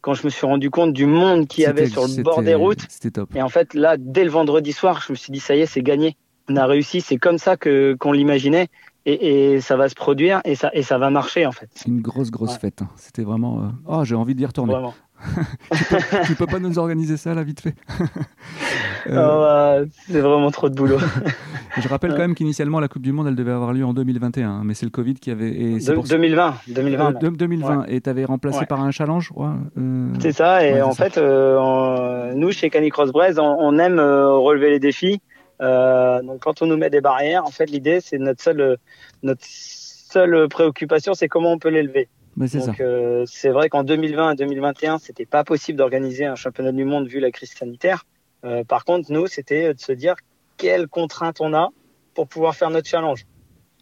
quand je me suis rendu compte du monde qu'il y avait sur le bord des routes. C'était top. Et en fait, là, dès le vendredi soir, je me suis dit, ça y est, c'est gagné. On a réussi, c'est comme ça qu'on l'imaginait. Et ça va se produire et ça va marcher en fait. C'est une grosse ouais. fête. Hein. C'était vraiment. Oh, j'ai envie d'y retourner. Vraiment. tu peux pas nous organiser ça là vite fait. C'est vraiment trop de boulot. Je rappelle quand même qu'initialement la Coupe du Monde elle devait avoir lieu en 2021, hein, mais c'est le Covid qui avait. Et c'est 2020. Ouais. Et t'avais remplacé par un challenge. Ouais, c'est ça. Et ouais, en fait, nous chez Canicross Breizh, on aime relever les défis. Donc quand on nous met des barrières, en fait l'idée c'est notre seule préoccupation, c'est comment on peut l'élever. Mais c'est donc ça. C'est vrai qu'en 2020 et 2021, c'était pas possible d'organiser un championnat du monde vu la crise sanitaire. Par contre, nous, c'était de se dire quelles contraintes on a pour pouvoir faire notre challenge.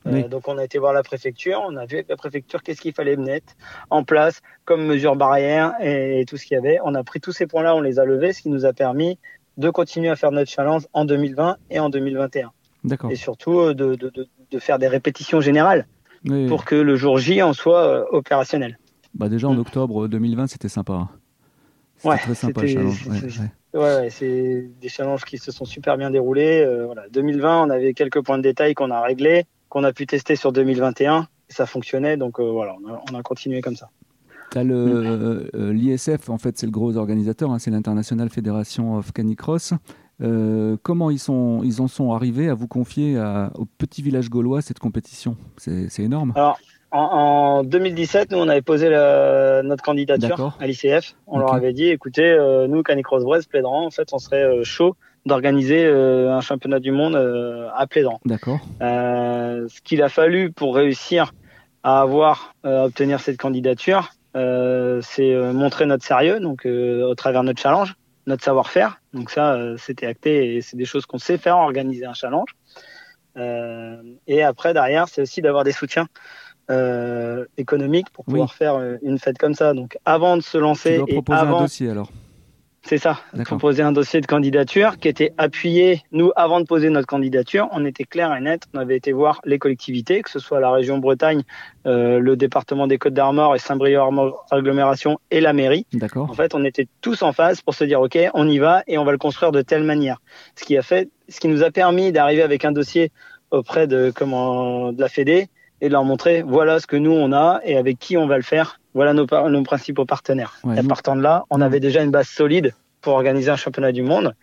Oui. Donc on a été voir la préfecture, on a vu avec la préfecture qu'est-ce qu'il fallait mettre en place comme mesures barrières et tout ce qu'il y avait. On a pris tous ces points-là, on les a levés, ce qui nous a permis de continuer à faire notre challenge en 2020 et en 2021. D'accord. Et surtout de faire des répétitions générales pour que le jour J en soit opérationnel. Bah déjà en octobre 2020, c'était sympa. C'était très sympa les challenges. C'est des challenges qui se sont super bien déroulés. 2020, on avait quelques points de détail qu'on a réglés, qu'on a pu tester sur 2021. Ça fonctionnait, donc on a continué comme ça. T'as l'ISF, en fait, c'est le gros organisateur, hein, c'est l'International Federation of Canicross. Comment ils en sont arrivés à vous confier au petit village gaulois cette compétition ? C'est énorme. Alors, en 2017, nous, on avait posé notre candidature à l'ICF. On leur avait dit, écoutez, nous, Canicross Breizh, Plédran, en fait, on serait chaud d'organiser un championnat du monde à Plédran. D'accord. Ce qu'il a fallu pour réussir à obtenir cette candidature, c'est montrer notre sérieux, donc au travers de notre challenge, notre savoir-faire. Donc ça, c'était acté et c'est des choses qu'on sait faire, organiser un challenge. Et après, derrière, c'est aussi d'avoir des soutiens économiques pour pouvoir faire une fête comme ça. Donc avant de se lancer... Tu dois proposer un dossier alors. C'est ça, proposer un dossier de candidature qui était appuyé. Nous, avant de poser notre candidature, on était clair et net. On avait été voir les collectivités, que ce soit la région Bretagne, le département des Côtes-d'Armor et Saint-Brieuc-Armor agglomération et la mairie. D'accord. En fait, on était tous en phase pour se dire, OK, on y va et on va le construire de telle manière. Ce qui nous a permis d'arriver avec un dossier auprès de la FEDE et de leur montrer, voilà ce que nous, on a et avec qui on va le faire. Voilà nos principaux partenaires. Ouais, et partant de là, on avait déjà une base solide pour organiser un championnat du monde.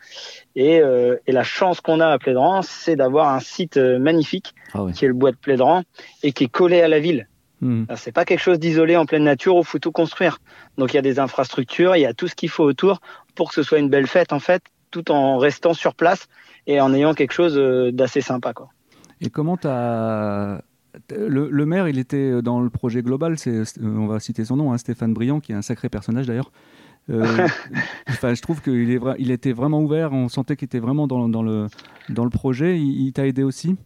Et la chance qu'on a à Plédran, c'est d'avoir un site magnifique qui est le bois de Plédran et qui est collé à la ville. Alors, c'est pas quelque chose d'isolé en pleine nature où il faut tout construire. Donc il y a des infrastructures, il y a tout ce qu'il faut autour pour que ce soit une belle fête en fait, tout en restant sur place et en ayant quelque chose d'assez sympa quoi. Et comment le maire, il était dans le projet global, on va citer son nom, hein, Stéphane Briand, qui est un sacré personnage d'ailleurs. Je trouve qu'il était vraiment ouvert, on sentait qu'il était vraiment dans le projet. Il t'a aidé aussi ?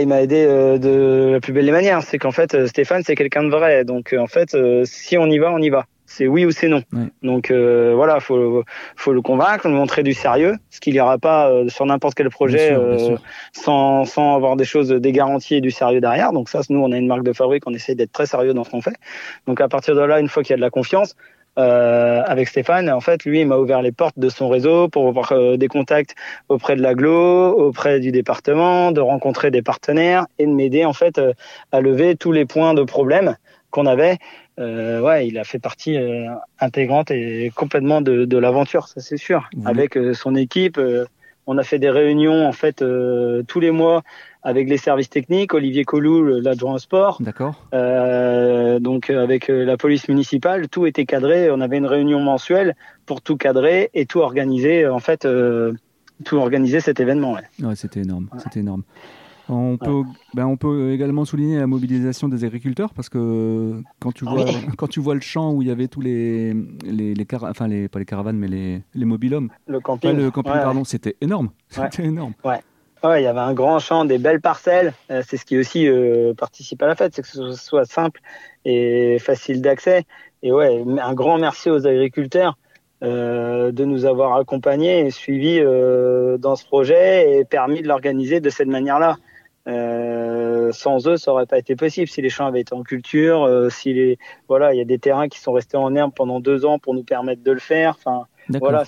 Il m'a aidé de la plus belle des manières. C'est qu'en fait, Stéphane, c'est quelqu'un de vrai. Donc en fait, si on y va, on y va. C'est oui ou c'est non. Ouais. Donc faut le convaincre, lui montrer du sérieux, ce qu'il n'y aura pas sur n'importe quel projet sans avoir des garanties et du sérieux derrière. Donc ça, nous, on a une marque de fabrique, on essaye d'être très sérieux dans ce qu'on fait. Donc à partir de là, une fois qu'il y a de la confiance, avec Stéphane, en fait, lui, il m'a ouvert les portes de son réseau pour avoir des contacts auprès de l'agglo, auprès du département, de rencontrer des partenaires et de m'aider en fait à lever tous les points de problème qu'on avait Ouais, il a fait partie intégrante et complètement de l'aventure, ça c'est sûr. Mmh. Avec son équipe, on a fait des réunions en fait tous les mois avec les services techniques, Olivier Collou, l'adjoint au sport. D'accord. Donc avec la police municipale, tout était cadré. On avait une réunion mensuelle pour tout cadrer et tout organiser en fait, tout organiser cet événement. Ouais, c'était énorme. Ouais. C'était énorme. On peut également souligner la mobilisation des agriculteurs parce que quand tu vois le champ où il y avait tous pas les caravanes mais les mobilhomes, le camping, c'était énorme. Ouais. C'était énorme. Ouais. Ouais, il y avait un grand champ, des belles parcelles. C'est ce qui aussi participe à la fête, c'est que ce soit simple et facile d'accès. Et ouais, un grand merci aux agriculteurs de nous avoir accompagnés et suivis dans ce projet et permis de l'organiser de cette manière-là. Sans eux, ça aurait pas été possible. Si les champs avaient été en culture, il y a des terrains qui sont restés en herbe pendant 2 ans pour nous permettre de le faire. Enfin, voilà,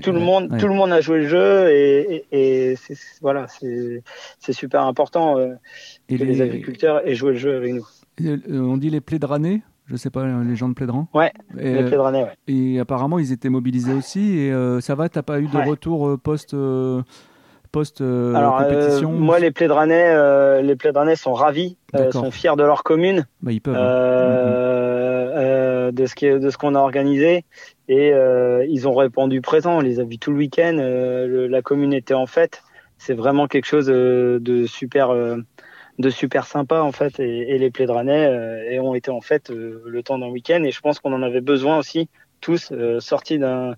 tout le monde a joué le jeu et c'est super important que les agriculteurs aient joué le jeu avec nous. On dit les Plédranais. Je sais pas, les gens de Plédran. Ouais. Les Plédranais, ouais. Et apparemment, ils étaient mobilisés aussi. Et ça va, t'as pas eu de retour post compétition. Moi, les Plédranais sont ravis, sont fiers de leur commune, ils peuvent. De ce qu'on a organisé. Et ils ont répondu présent. On les a vus tout le week-end. La commune était en fête. C'est vraiment quelque chose de super sympa en fait et les Plédranais ont été en fait le temps d'un week-end et je pense qu'on en avait besoin aussi tous sortis d'un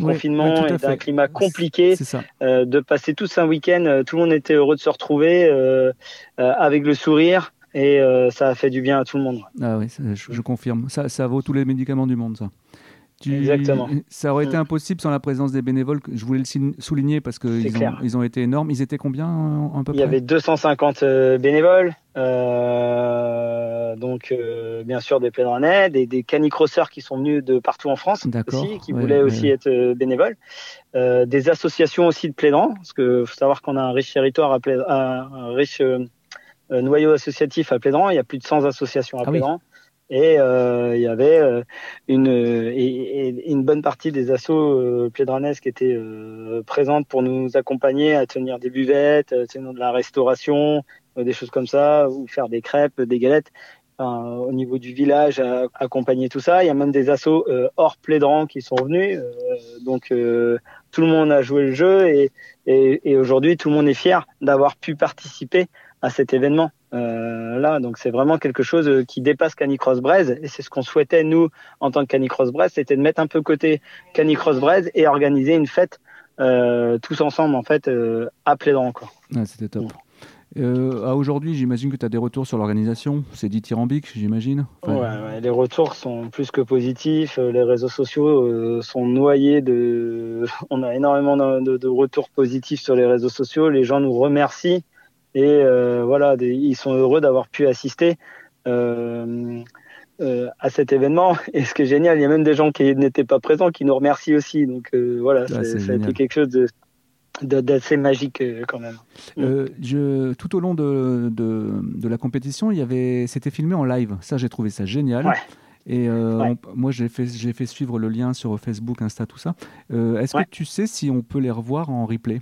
confinement et d'un climat compliqué de passer tous un week-end, tout le monde était heureux de se retrouver avec le sourire et ça a fait du bien à tout le monde. Ah oui, je confirme, ça vaut tous les médicaments du monde ça. Exactement. Ça aurait été impossible sans la présence des bénévoles. Je voulais le souligner parce qu'ils ont été énormes. Ils étaient combien à peu près ? Il y avait 250 bénévoles, bien sûr des Plédranais, des canicrosseurs qui sont venus de partout en France aussi, qui voulaient aussi être bénévoles, des associations aussi de Plédran, parce qu'il faut savoir qu'on a un riche territoire, un riche noyau associatif à Plédran. Il y a plus de 100 associations à Plédran. Oui. Et il y avait une bonne partie des assos plédranaises qui étaient présentes pour nous accompagner à tenir des buvettes, tenir de la restauration, des choses comme ça, ou faire des crêpes, des galettes. Enfin, au niveau du village, à accompagner tout ça. Il y a même des assos hors Plédran qui sont venus. Tout le monde a joué le jeu et aujourd'hui, tout le monde est fier d'avoir pu participer à cet événement. Donc c'est vraiment quelque chose qui dépasse Canicross Breizh et c'est ce qu'on souhaitait nous en tant que Canicross Breizh, c'était de mettre un peu côté Canicross Breizh et organiser une fête tous ensemble en fait à Plédran encore. Ah, c'était top. Ouais. À aujourd'hui, j'imagine que tu as des retours sur l'organisation, c'est dithyrambique, j'imagine. Enfin... Ouais, les retours sont plus que positifs, les réseaux sociaux sont noyés de... On a énormément de retours positifs sur les réseaux sociaux, les gens nous remercient. Et ils sont heureux d'avoir pu assister à cet événement. Et ce qui est génial, il y a même des gens qui n'étaient pas présents qui nous remercient aussi. Donc ça a été quelque chose d'assez magique quand même. Tout au long de la compétition, c'était filmé en live. Ça, j'ai trouvé ça génial. Ouais. Et moi, j'ai fait suivre le lien sur Facebook, Insta, tout ça. Est-ce que tu sais si on peut les revoir en replay ?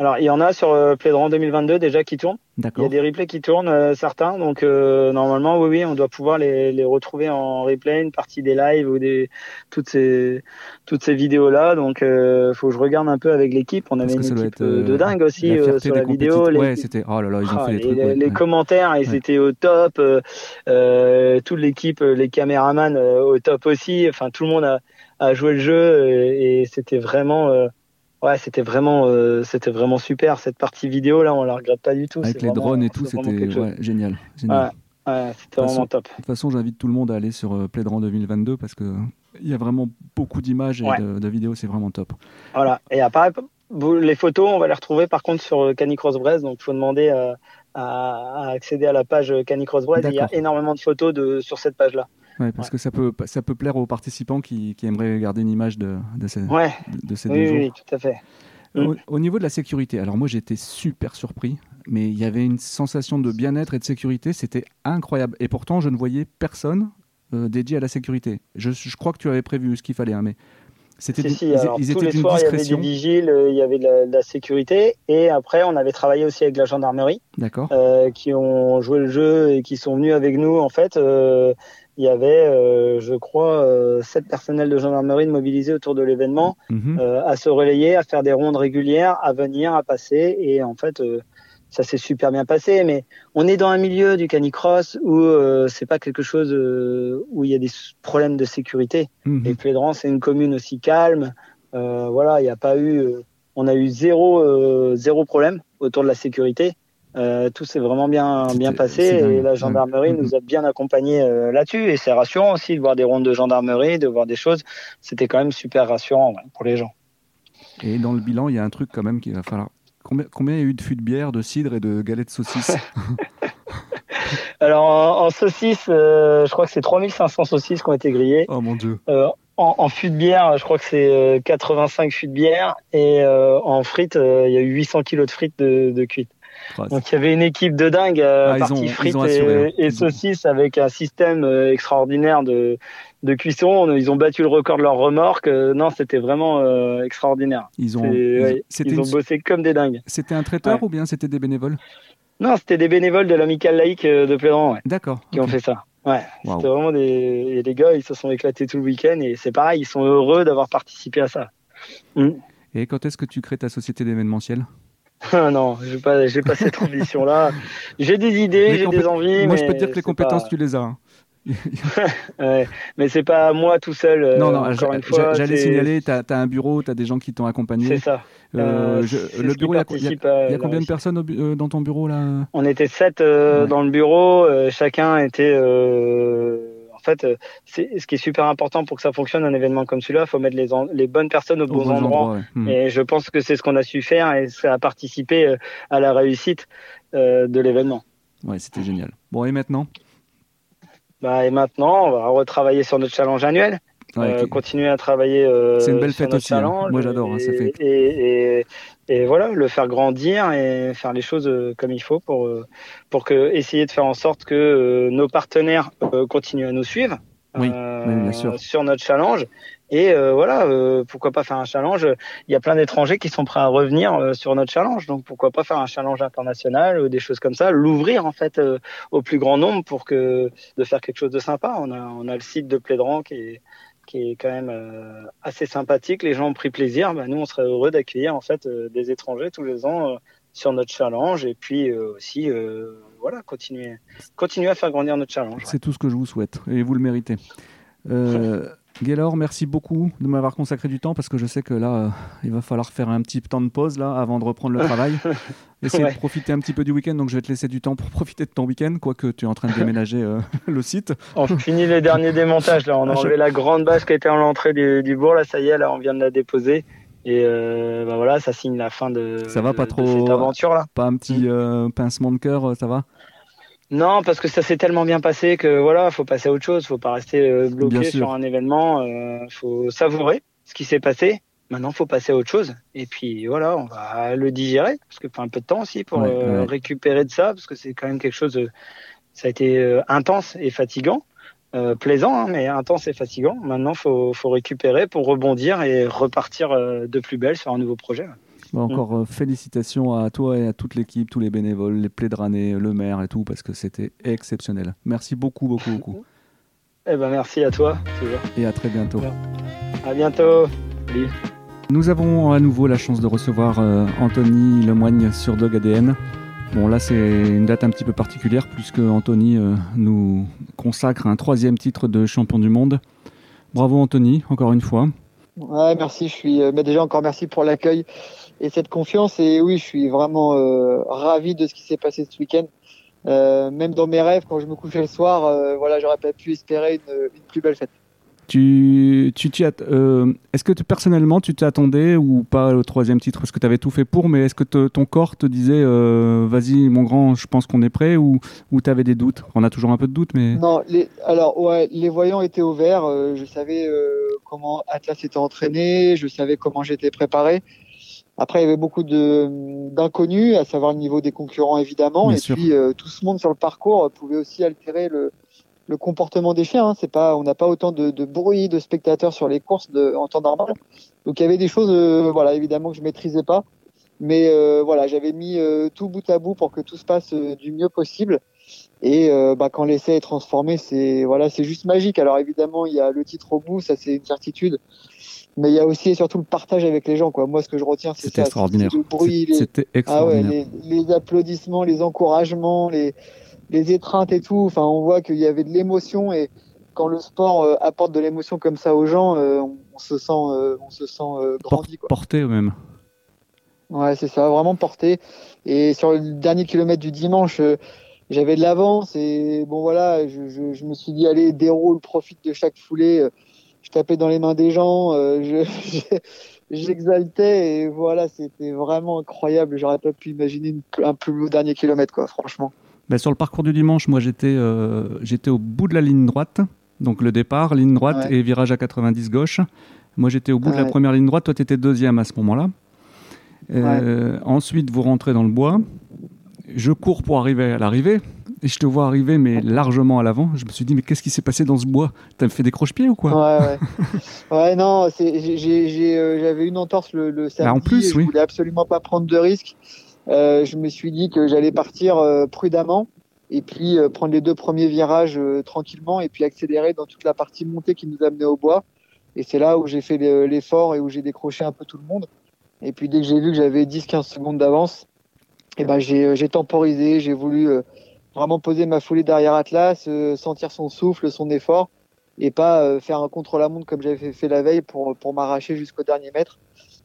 Alors, il y en a sur Plédran 2022 déjà qui tournent. D'accord. Il y a des replays qui tournent, certains. Donc, normalement, oui, on doit pouvoir les retrouver en replay, une partie des lives ou toutes ces vidéos-là. Donc, faut que je regarde un peu avec l'équipe. On avait une équipe de dingue aussi sur la vidéo. Ouais, c'était... Oh là là, ils ont fait des trucs. Les commentaires, ils étaient au top. Toute l'équipe, les caméramans au top aussi. Enfin, tout le monde a joué le jeu et c'était vraiment... c'était vraiment super cette partie vidéo là, on la regrette pas du tout. Avec les drones et tout, c'était génial. Ouais, c'était vraiment top. De toute façon, j'invite tout le monde à aller sur Plédran 2022 parce que il y a vraiment beaucoup d'images et de vidéos, c'est vraiment top. Voilà. Et après, les photos, on va les retrouver par contre sur Canicross Breizh, donc il faut demander à accéder à la page Canicross Breizh. Il y a énormément de photos sur cette page là. Ouais, parce que ça peut plaire aux participants qui aimeraient garder une image de ces deux jours. Oui, tout à fait. Au niveau de la sécurité, alors moi j'étais super surpris, mais il y avait une sensation de bien-être et de sécurité, c'était incroyable. Et pourtant je ne voyais personne dédiés à la sécurité. Je crois que tu avais prévu ce qu'il fallait, hein, mais c'était tous les soirs, il y avait des vigiles, il y avait de la sécurité, et après on avait travaillé aussi avec la gendarmerie, qui ont joué le jeu et qui sont venus avec nous. En fait, il y avait, je crois, 7 personnels de gendarmerie mobilisés autour de l'événement, à se relayer, à faire des rondes régulières, à venir, à passer, et en fait ça s'est super bien passé. Mais on est dans un milieu du canicross où c'est pas quelque chose où il y a des problèmes de sécurité. Et Plédran, c'est une commune aussi calme. Voilà, il n'y a pas eu, on a eu zéro problème autour de la sécurité. Tout s'est vraiment bien passé, et la gendarmerie nous a bien accompagnés là-dessus, et c'est rassurant aussi de voir des rondes de gendarmerie, de voir des choses. C'était quand même super rassurant pour les gens. Et dans le bilan, il y a un truc quand même qu'il va falloir. Combien il y a eu de fûts de bière, de cidre et de galettes saucisses? Alors, en saucisses, je crois que c'est 3500 saucisses qui ont été grillées. Oh mon Dieu. En fûts de bière, je crois que c'est 85 fûts de bière. Et en frites, il y a eu 800 kilos de frites de cuites. Donc, il y avait une équipe de dingue, partie frites et saucisses, avec un système extraordinaire de cuisson. Ils ont battu le record de leur remorque. Non, c'était vraiment extraordinaire. Ils ont bossé comme des dingues. C'était un traiteur ou bien c'était des bénévoles? Non, c'était des bénévoles de l'amicale laïque de Plédran, d'accord, qui ont fait ça. Ouais, wow. C'était vraiment et les gars, ils se sont éclatés tout le week-end, et c'est pareil, ils sont heureux d'avoir participé à ça. Et quand est-ce que tu crées ta société d'événementiel? Non, j'ai pas cette ambition-là. J'ai des idées, j'ai des envies. Moi, mais je peux te dire que les compétences, tu les as. Hein. Ouais, mais c'est pas moi tout seul. Non, j'allais signaler, t'as un bureau, t'as des gens qui t'ont accompagné. C'est ça. Le bureau, il y a combien de personnes dans ton bureau là? On était 7 dans le bureau. Chacun était. En fait, ce qui est super important pour que ça fonctionne, un événement comme celui-là, il faut mettre les bonnes personnes aux bons endroits. Et je pense que c'est ce qu'on a su faire, et ça a participé à la réussite de l'événement. Ouais, c'était génial. Bon, et maintenant? Et maintenant, on va retravailler sur notre challenge annuel. Continuer à travailler. C'est une belle fête aussi. Hein. Moi, j'adore. Ça fait. Et voilà, le faire grandir et faire les choses comme il faut pour essayer de faire en sorte que nos partenaires continuent à nous suivre bien sûr. Sur notre challenge. Et voilà, pourquoi pas faire un challenge? Il y a plein d'étrangers qui sont prêts à revenir sur notre challenge. Donc pourquoi pas faire un challenge international ou des choses comme ça, l'ouvrir en fait au plus grand nombre de faire quelque chose de sympa. On a le site de Plédran qui est quand même assez sympathique. Les gens ont pris plaisir. Nous, on serait heureux d'accueillir en fait des étrangers tous les ans sur notre challenge, et puis aussi voilà, continuer à faire grandir notre challenge. C'est tout ce que je vous souhaite, et vous le méritez. Gaylor, merci beaucoup de m'avoir consacré du temps, parce que je sais que là, il va falloir faire un petit temps de pause là, avant de reprendre le travail. Essayer de profiter un petit peu du week-end, donc je vais te laisser du temps pour profiter de ton week-end, quoique tu es en train de déménager le site. On finit les derniers démontages, là. On a enlevé la grande bâche qui était à l'entrée du bourg, là, ça y est, là, on vient de la déposer. Et voilà, ça signe la fin de cette aventure là. Pas un petit pincement de cœur, ça va? Non, parce que ça s'est tellement bien passé que voilà, faut passer à autre chose, faut pas rester bloqué sur un événement, faut savourer ce qui s'est passé. Maintenant, faut passer à autre chose, et puis voilà, on va le digérer, parce que faut un peu de temps aussi pour récupérer de ça, parce que c'est quand même quelque chose. Ça a été intense et fatigant, plaisant, hein, mais intense et fatigant. Maintenant, faut récupérer pour rebondir et repartir de plus belle sur un nouveau projet. Encore félicitations à toi et à toute l'équipe, tous les bénévoles, les Plédranais, le maire et tout, parce que c'était exceptionnel. Merci beaucoup. Eh ben, merci à toi, toujours. Et à très bientôt. À bientôt. Salut. Nous avons à nouveau la chance de recevoir Anthony Le Moigne sur Dog ADN. Bon, là, c'est une date un petit peu particulière, puisque Anthony nous consacre un 3e titre de champion du monde. Bravo Anthony, encore une fois. Ouais, merci. Déjà, encore merci pour l'accueil et cette confiance. Et oui, je suis vraiment ravi de ce qui s'est passé ce week-end. Même dans mes rêves, quand je me couchais le soir, j'aurais pas pu espérer une plus belle fête. Est-ce que personnellement, tu t'attendais ou pas au 3e titre? Parce que tu avais tout fait pour, mais est-ce que ton corps te disait vas-y mon grand, je pense qu'on est prêt, ou tu avais des doutes? On a toujours un peu de doutes, mais... Non, les voyants étaient au vert. Je savais comment Atlas était entraîné, je savais comment j'étais préparé. Après, il y avait beaucoup d'inconnus, à savoir le niveau des concurrents, évidemment. Bien sûr. Puis, tout ce monde sur le parcours pouvait aussi altérer le le comportement des chiens. Hein. C'est pas, on n'a pas autant de bruit, de spectateurs sur les courses en temps normal. Donc il y avait des choses, voilà, évidemment que je maîtrisais pas, mais voilà, j'avais mis tout bout à bout pour que tout se passe du mieux possible. Et quand l'essai est transformé, c'est voilà, c'est juste magique. Alors évidemment, il y a le titre au bout, ça c'est une certitude. Mais il y a aussi et surtout le partage avec les gens, quoi. Moi, ce que je retiens, c'est ça, extraordinaire. Le bruit, c'était extraordinaire. Ah ouais, les applaudissements, les encouragements, les étreintes et tout. Enfin, on voit qu'il y avait de l'émotion, et quand le sport apporte de l'émotion comme ça aux gens, on se sent grandi, quoi. Porté même. Ouais, c'est ça, vraiment porté. Et sur le dernier kilomètre du dimanche, j'avais de l'avance et bon voilà, je me suis dit allez, déroule, profite de chaque foulée. Je tapais dans les mains des gens, j'exaltais et voilà, c'était vraiment incroyable. J'aurais pas pu imaginer un plus beau dernier kilomètre, quoi, franchement. Ben sur le parcours du dimanche, moi j'étais au bout de la ligne droite, donc le départ, ligne droite ouais. Et virage à 90 gauche. Moi j'étais au bout de la première ligne droite, toi t'étais deuxième à ce moment-là. Ensuite vous rentrez dans le bois, je cours pour arriver à l'arrivée. Et je te vois arriver, mais largement à l'avant. Je me suis dit, mais qu'est-ce qui s'est passé dans ce bois ? T'as fait des croche-pieds ou quoi ? Ouais. Ouais, non, j'avais une entorse le samedi. Bah en plus, je voulais absolument pas prendre de risques. Je me suis dit que j'allais partir prudemment et puis prendre les deux premiers virages tranquillement et puis accélérer dans toute la partie montée qui nous amenait au bois. Et c'est là où j'ai fait l'effort et où j'ai décroché un peu tout le monde. Et puis dès que j'ai vu que j'avais 10-15 secondes d'avance, et ben j'ai temporisé, j'ai voulu... vraiment poser ma foulée derrière Atlas, sentir son souffle, son effort, et pas faire un contre-la-montre comme j'avais fait la veille pour m'arracher jusqu'au dernier mètre.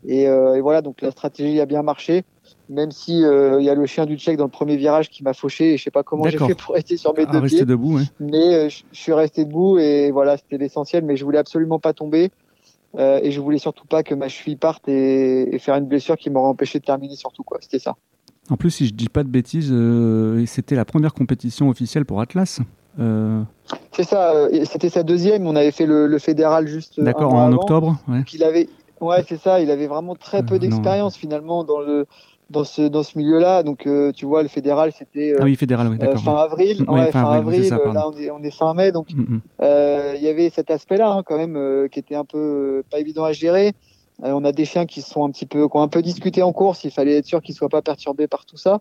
Et voilà, donc la stratégie a bien marché, même si y a le chien du Tchèque dans le premier virage qui m'a fauché, et je sais pas comment j'ai fait pour rester sur mes deux pieds. Debout, ouais. Mais je suis resté debout, et voilà, c'était l'essentiel, mais je voulais absolument pas tomber, et je voulais surtout pas que ma cheville parte et faire une blessure qui m'aurait empêché de terminer surtout, quoi. C'était ça. En plus, si je ne dis pas de bêtises, c'était la première compétition officielle pour Atlas. C'est ça, c'était sa deuxième. On avait fait le fédéral juste en octobre. Ouais. Donc, c'est ça. Il avait vraiment très peu d'expérience finalement dans ce milieu-là. Donc, tu vois, le fédéral, c'était fin avril. Avril. Ça, là, on est fin mai, donc il y avait cet aspect-là quand même qui était un peu pas évident à gérer. On a des chiens qui ont un peu discuté en course. Il fallait être sûr qu'ils ne soient pas perturbés par tout ça.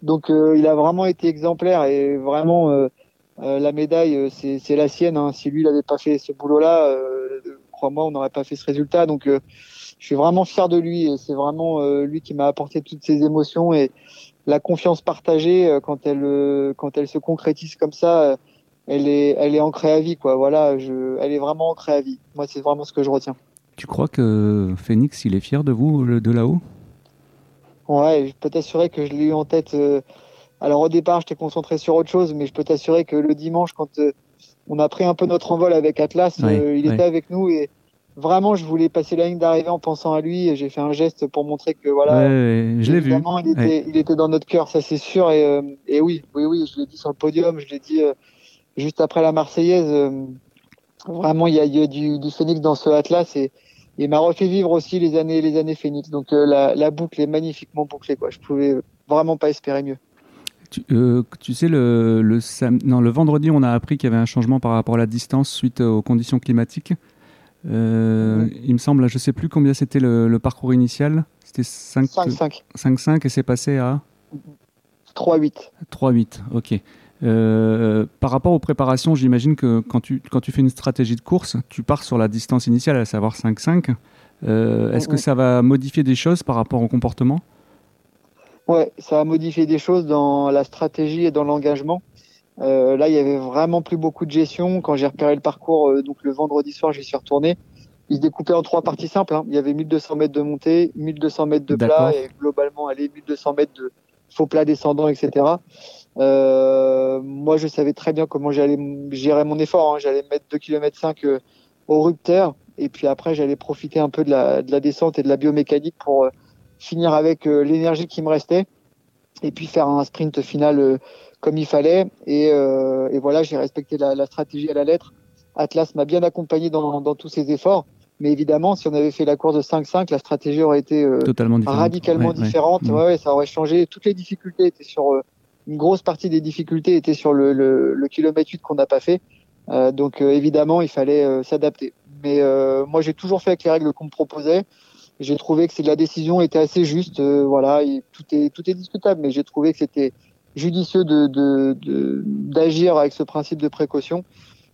Donc, il a vraiment été exemplaire et vraiment la médaille, c'est la sienne. Hein. Si lui, il n'avait pas fait ce boulot-là, crois-moi, on n'aurait pas fait ce résultat. Donc, je suis vraiment fier de lui et c'est vraiment lui qui m'a apporté toutes ces émotions et la confiance partagée quand elle se concrétise comme ça. Elle est ancrée à vie, quoi. Voilà, elle est vraiment ancrée à vie. Moi, c'est vraiment ce que je retiens. Tu crois que Phoenix, il est fier de vous, de là-haut ? Ouais, je peux t'assurer que je l'ai eu en tête. Alors au départ, j'étais concentré sur autre chose, mais je peux t'assurer que le dimanche, quand on a pris un peu notre envol avec Atlas, il était avec nous. Et vraiment, je voulais passer la ligne d'arrivée en pensant à lui. Et j'ai fait un geste pour montrer que voilà, je l'ai vu. Il était dans notre cœur, ça c'est sûr. Et oui, je l'ai dit sur le podium, je l'ai dit juste après la Marseillaise. Vraiment, il y a du Phoenix dans ce Atlas et il m'a refait vivre aussi les années Phoenix. Donc la boucle est magnifiquement bouclée, quoi. Je pouvais vraiment pas espérer mieux. Tu sais, le vendredi, on a appris qu'il y avait un changement par rapport à la distance suite aux conditions climatiques. Il me semble, je sais plus combien c'était le parcours initial. C'était 5,5 et c'est passé à 3,8. 3,8, ok. Par rapport aux préparations, j'imagine que quand tu fais une stratégie de course, tu pars sur la distance initiale, à savoir 5,5. Est-ce que ça va modifier des choses par rapport au comportement ? Ouais, ça va modifier des choses dans la stratégie et dans l'engagement. Là, il y avait vraiment plus beaucoup de gestion. Quand j'ai repéré le parcours, donc le vendredi soir, j'y suis retourné. Il se découpait en trois parties simples. Il y avait 1200 mètres de montée, 1200 mètres de plat et globalement, 1200 mètres de faux plat descendant, etc. Moi je savais très bien comment j'allais gérer mon effort, hein. J'allais mettre 2,5 km au rupteur et puis après j'allais profiter un peu de la descente et de la biomécanique pour finir avec l'énergie qui me restait et puis faire un sprint final comme il fallait et voilà, j'ai respecté la stratégie à la lettre. Atlas m'a bien accompagné dans tous ses efforts, mais évidemment si on avait fait la course de 5,5, la stratégie aurait été radicalement différente. Ouais, ça aurait changé. Toutes les difficultés étaient sur une grosse partie des difficultés était sur le kilomètre 8 qu'on n'a pas fait. Donc évidemment, il fallait s'adapter. Mais moi, j'ai toujours fait avec les règles qu'on me proposait. J'ai trouvé que la décision était assez juste. Voilà, tout est discutable, mais j'ai trouvé que c'était judicieux d'agir avec ce principe de précaution.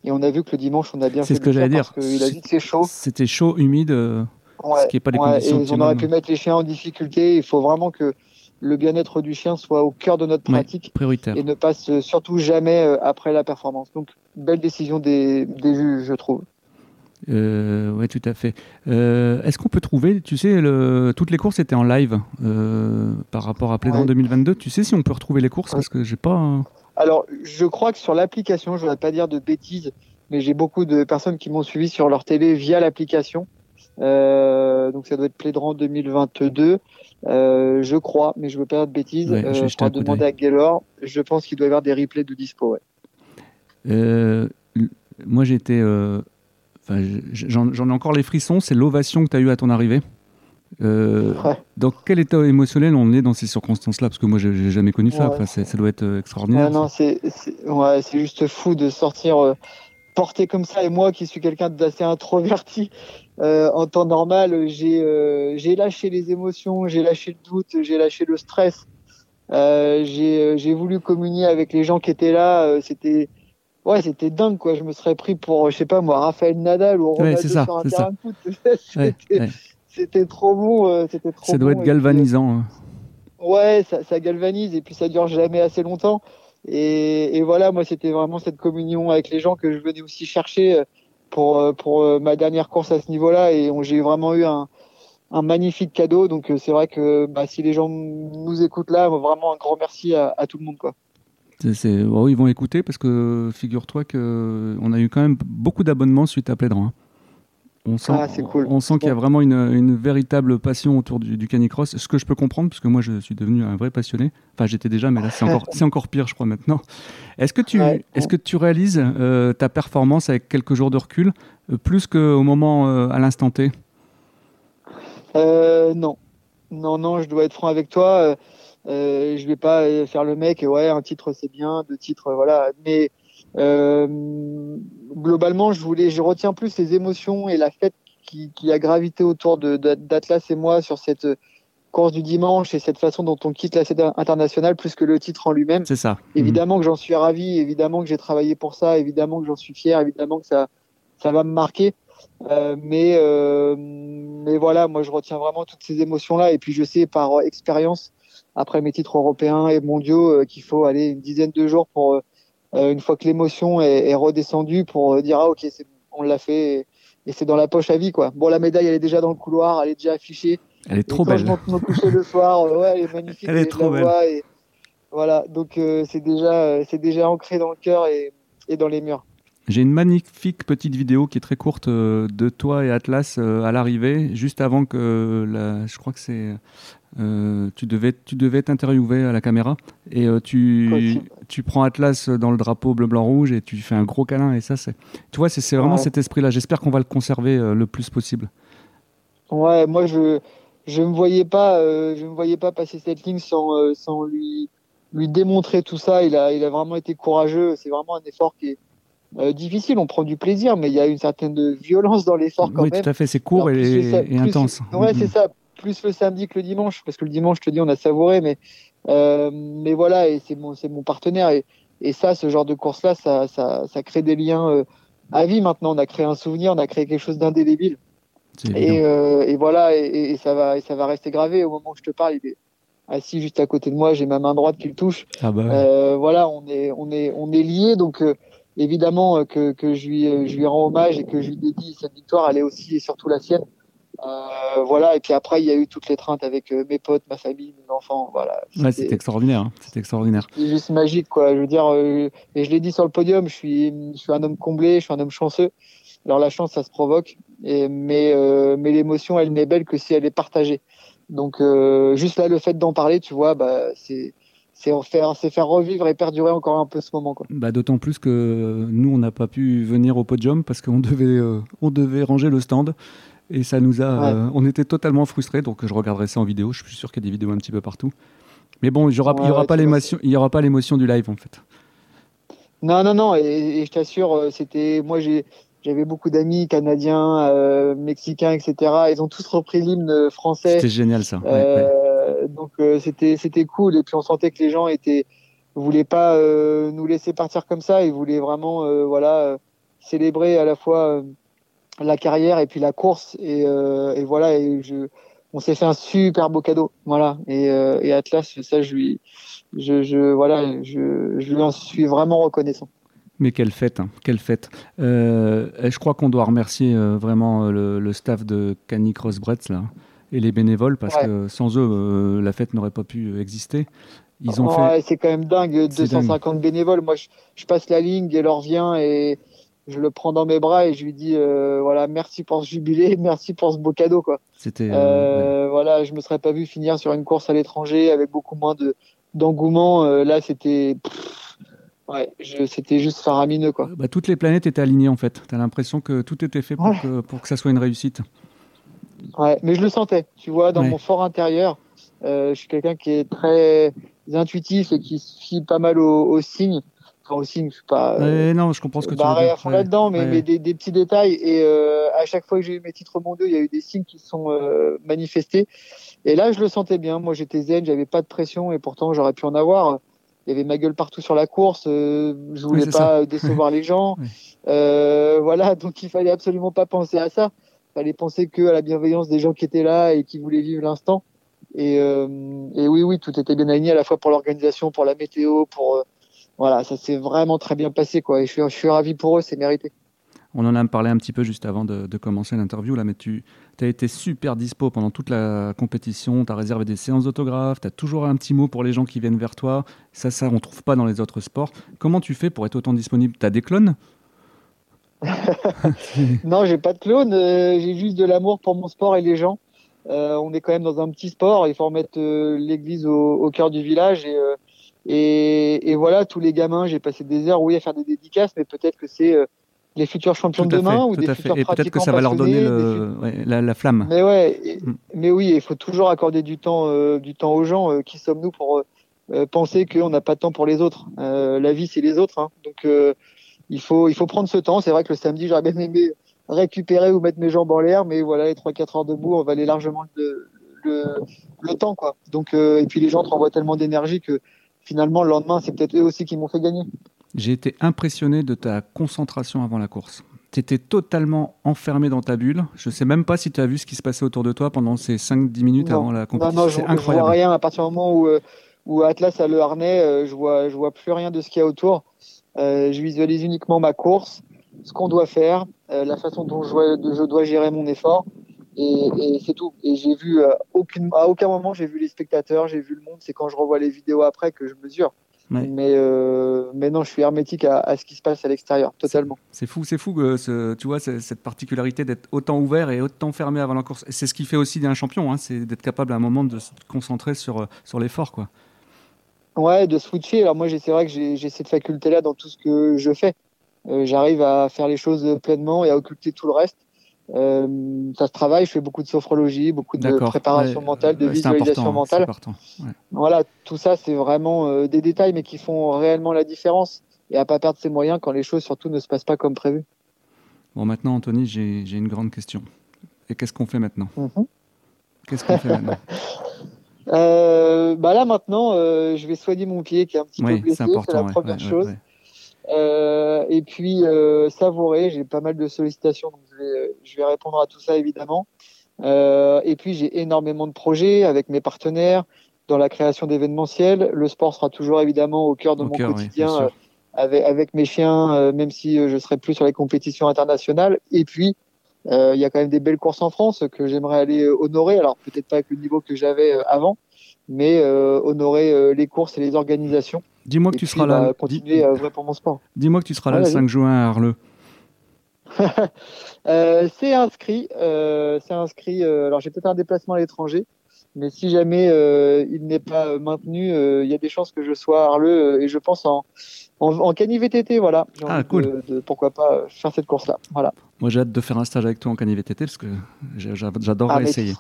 Et on a vu que le dimanche, on a bien fait. C'est ce que j'allais dire. Parce qu'il a dit que c'est chaud. C'était chaud, humide, ce qui n'est pas les conditions. Et on aurait pu mettre les chiens en difficulté. Il faut vraiment que le bien-être du chien soit au cœur de notre pratique prioritaire. Et ne passe surtout jamais après la performance. Donc, belle décision des juges, je trouve. Oui, tout à fait. Est-ce qu'on peut trouver, tu sais, toutes les courses étaient en live par rapport à Plédran 2022. Tu sais si on peut retrouver les courses parce que j'ai pas... Alors, je crois que sur l'application, je ne voudrais pas dire de bêtises, mais j'ai beaucoup de personnes qui m'ont suivi sur leur télé via l'application. Donc, ça doit être Plédran 2022, je crois, mais je ne veux pas dire de bêtises. Ouais, je vais demander à Gaylor. Je pense qu'il doit y avoir des replays de dispo. Ouais. Moi, j'étais... Enfin, j'en ai encore les frissons, c'est l'ovation que tu as eue à ton arrivée. Dans quel état émotionnel on est dans ces circonstances-là ? Parce que moi, je n'ai jamais connu ça. Enfin, ça doit être extraordinaire. Non, c'est juste fou de sortir porté comme ça. Et moi, qui suis quelqu'un d'assez introverti, en temps normal, j'ai lâché les émotions, j'ai lâché le doute, j'ai lâché le stress. J'ai voulu communier avec les gens qui étaient là. C'était dingue, quoi. Je me serais pris pour, je sais pas moi, Raphaël Nadal ou Ronaldo sur un terrain de foot. C'était trop bon. Ça doit être galvanisant. Puis, ça galvanise et puis ça dure jamais assez longtemps. Et voilà, moi, c'était vraiment cette communion avec les gens que je venais aussi chercher pour ma dernière course à ce niveau-là. Et j'ai vraiment eu un magnifique cadeau. Donc, c'est vrai que si les gens nous écoutent là, vraiment un grand merci à tout le monde, quoi. Ils vont écouter parce que figure-toi qu'on a eu quand même beaucoup d'abonnements suite à Plédran. On sent qu'il y a vraiment une véritable passion autour du canicross, ce que je peux comprendre parce que moi je suis devenu un vrai passionné. Enfin j'étais déjà, mais là c'est encore pire je crois maintenant. Est-ce que tu réalises ta performance avec quelques jours de recul plus qu'au moment à l'instant T ? Non, je dois être franc avec toi. Je vais pas faire le mec et un titre c'est bien, deux titres voilà, mais globalement je retiens plus les émotions et la fête qui a gravité autour d'Atlas et moi sur cette course du dimanche et cette façon dont on quitte la scène internationale plus que le titre en lui-même. C'est ça. Évidemment que j'en suis ravi, évidemment que j'ai travaillé pour ça, évidemment que j'en suis fier, évidemment que ça va me marquer. Mais voilà, moi je retiens vraiment toutes ces émotions là et puis je sais par expérience après mes titres européens et mondiaux, qu'il faut aller une dizaine de jours pour, une fois que l'émotion est redescendue, pour dire ok, on l'a fait et c'est dans la poche à vie, quoi. Bon, la médaille elle est déjà dans le couloir, elle est déjà affichée. Elle est trop belle. Quand je me couche le soir, elle est magnifique. Elle est trop belle. Et voilà, donc c'est déjà ancré dans le cœur et dans les murs. J'ai une magnifique petite vidéo qui est très courte de toi et Atlas à l'arrivée, juste avant que je crois que c'est tu devais t'interviewer à la caméra et tu prends Atlas dans le drapeau bleu blanc rouge et tu fais un gros câlin et ça c'est vraiment cet esprit-là. J'espère qu'on va le conserver le plus possible. Ouais, moi je me voyais pas passer cette ligne sans lui démontrer tout ça. Il a vraiment été courageux. C'est vraiment un effort qui est difficile, on prend du plaisir, mais il y a une certaine violence dans l'effort quand même. Oui, tout à fait, c'est court et intense. Ouais, c'est ça, plus le samedi que le dimanche, parce que le dimanche, je te dis, on a savouré, mais voilà, et c'est mon partenaire. Et ça, ce genre de course-là, ça crée des liens à vie maintenant. On a créé un souvenir, on a créé quelque chose d'indélébile. Et voilà, et ça va rester gravé. Au moment où je te parle, il est assis juste à côté de moi, j'ai ma main droite qui le touche. Ah bah ouais. Voilà, on est liés, donc... évidemment que je lui rends hommage et que je lui dédie cette victoire, elle est aussi et surtout la sienne. Et puis après, il y a eu toutes les traintes avec mes potes, ma famille, mes enfants. Voilà. C'était extraordinaire. Hein. C'était extraordinaire. C'est juste magique, quoi. Je veux dire, et je l'ai dit sur le podium, je suis un homme comblé, je suis un homme chanceux. Alors la chance, ça se provoque, mais l'émotion, elle n'est belle que si elle est partagée. Donc juste là, le fait d'en parler, tu vois, c'est faire revivre et perdurer encore un peu ce moment, quoi. D'autant plus que nous, on n'a pas pu venir au podium parce qu'on devait ranger le stand. Et ça nous a... on était totalement frustrés. Donc, je regarderai ça en vidéo. Je suis sûr qu'il y a des vidéos un petit peu partout. Mais bon, il n'y aura pas l'émotion du live, en fait. Non. Et je t'assure, c'était moi, j'avais beaucoup d'amis canadiens, mexicains, etc. Ils ont tous repris l'hymne français. C'était génial ça. Ouais. Donc c'était cool. Et puis on sentait que les gens voulaient pas nous laisser partir comme ça. Ils voulaient vraiment célébrer à la fois la carrière et puis la course. Et voilà. On s'est fait un super beau cadeau, voilà. Et Atlas, ça, je lui en suis vraiment reconnaissant. Mais quelle fête, hein, quelle fête. Je crois qu'on doit remercier vraiment le staff de Canicross Breizh là et les bénévoles parce que sans eux, la fête n'aurait pas pu exister. Ils ont fait. C'est quand même dingue, 250 bénévoles. Moi, je passe la ligne, Gaylor vient et je le prends dans mes bras et je lui dis merci pour ce jubilé, merci pour ce beau cadeau quoi. C'était je me serais pas vu finir sur une course à l'étranger avec beaucoup moins d'engouement. Là c'était c'était juste faramineux quoi. Toutes les planètes étaient alignées en fait. Tu as l'impression que tout était fait pour que ça soit une réussite. Ouais, mais je le sentais, tu vois, dans mon fort intérieur. Je suis quelqu'un qui est très intuitif et qui se fie pas mal aux signes. Aussi, je suis pas je comprends ce que tu veux dire. Là-dedans, mais des petits détails. Et à chaque fois que j'ai eu mes titres mondiaux, il y a eu des signes qui se sont manifestés. Et là, je le sentais bien. Moi, j'étais zen, j'avais pas de pression, et pourtant, j'aurais pu en avoir. Il y avait ma gueule partout sur la course. Je voulais pas décevoir les gens. Donc il fallait absolument pas penser à ça. Il fallait penser que à la bienveillance des gens qui étaient là et qui voulaient vivre l'instant. Et oui, tout était bien aligné à la fois pour l'organisation, pour la météo, pour ça s'est vraiment très bien passé, quoi. Et je suis ravi pour eux, c'est mérité. On en a parlé un petit peu juste avant de commencer l'interview, là, mais tu as été super dispo pendant toute la compétition, tu as réservé des séances d'autographes, tu as toujours un petit mot pour les gens qui viennent vers toi. Ça, on ne trouve pas dans les autres sports. Comment tu fais pour être autant disponible ? Tu as des clones ? Non, j'ai pas de clones. J'ai juste de l'amour pour mon sport et les gens. On est quand même dans un petit sport. Il faut remettre l'église au cœur du village et voilà, tous les gamins, j'ai passé des heures, à faire des dédicaces, mais peut-être que c'est les futurs champions de demain ou des futurs pratiquants passionnés. Et peut-être que ça va leur donner la flamme. Mais il faut toujours accorder du temps aux gens. Qui sommes-nous pour penser qu'on n'a pas de temps pour les autres ? La vie, c'est les autres, hein. Donc il faut prendre ce temps. C'est vrai que le samedi, j'aurais bien aimé récupérer ou mettre mes jambes en l'air, mais voilà, les 3-4 heures debout, on valait largement le temps, quoi. Donc et puis les gens te renvoient tellement d'énergie que finalement, le lendemain, c'est peut-être eux aussi qui m'ont fait gagner. J'ai été impressionné de ta concentration avant la course. Tu étais totalement enfermé dans ta bulle. Je ne sais même pas si tu as vu ce qui se passait autour de toi pendant ces 5-10 minutes avant la compétition. Non, c'est incroyable. Je ne vois rien. À partir du moment où Atlas a le harnais, je vois plus rien de ce qu'il y a autour. Je visualise uniquement ma course, ce qu'on doit faire, la façon dont je dois gérer mon effort. Et c'est tout. Et j'ai vu à aucun moment j'ai vu les spectateurs, j'ai vu le monde. C'est quand je revois les vidéos après que je mesure. Ouais. Mais non, je suis hermétique à ce qui se passe à l'extérieur, totalement. C'est fou que tu vois cette particularité d'être autant ouvert et autant fermé avant la course. C'est ce qui fait aussi d'un champion, hein, c'est d'être capable à un moment de se concentrer sur l'effort, quoi. Ouais, de switcher. Alors moi, c'est vrai que j'ai cette faculté-là dans tout ce que je fais. J'arrive à faire les choses pleinement et à occulter tout le reste. Ça se travaille, je fais beaucoup de sophrologie, beaucoup de préparation mentale, de visualisation mentale. Ouais. Voilà, tout ça, c'est vraiment des détails, mais qui font réellement la différence et à pas perdre ses moyens quand les choses, surtout, ne se passent pas comme prévu. Bon, maintenant, Anthony, j'ai une grande question. Et qu'est-ce qu'on fait maintenant ? Qu'est-ce qu'on fait maintenant ? Là, maintenant, je vais soigner mon pied qui est un petit peu blessé, c'est la première chose. Ouais. Et puis savourer, j'ai pas mal de sollicitations, donc je vais répondre à tout ça évidemment. Et puis j'ai énormément de projets avec mes partenaires dans la création d'événementiels. Le sport sera toujours évidemment au cœur de mon quotidien, avec mes chiens, même si je serai plus sur les compétitions internationales. Et puis il y a quand même des belles courses en France que j'aimerais aller honorer. Alors peut-être pas avec le niveau que j'avais avant, mais honorer les courses et les organisations. Dis-moi que tu seras là. Continuer à œuvrer pour mon sport. Dis-moi que tu seras là le 5 juin à Arleux. C'est inscrit. Alors j'ai peut-être un déplacement à l'étranger, mais si jamais il n'est pas maintenu, il y a des chances que je sois à Arleux et je pense en cani-VTT, voilà. J'ai envie cool. De pourquoi pas faire cette course-là, voilà. Moi j'ai hâte de faire un stage avec toi en cani-VTT parce que j'adorerais essayer.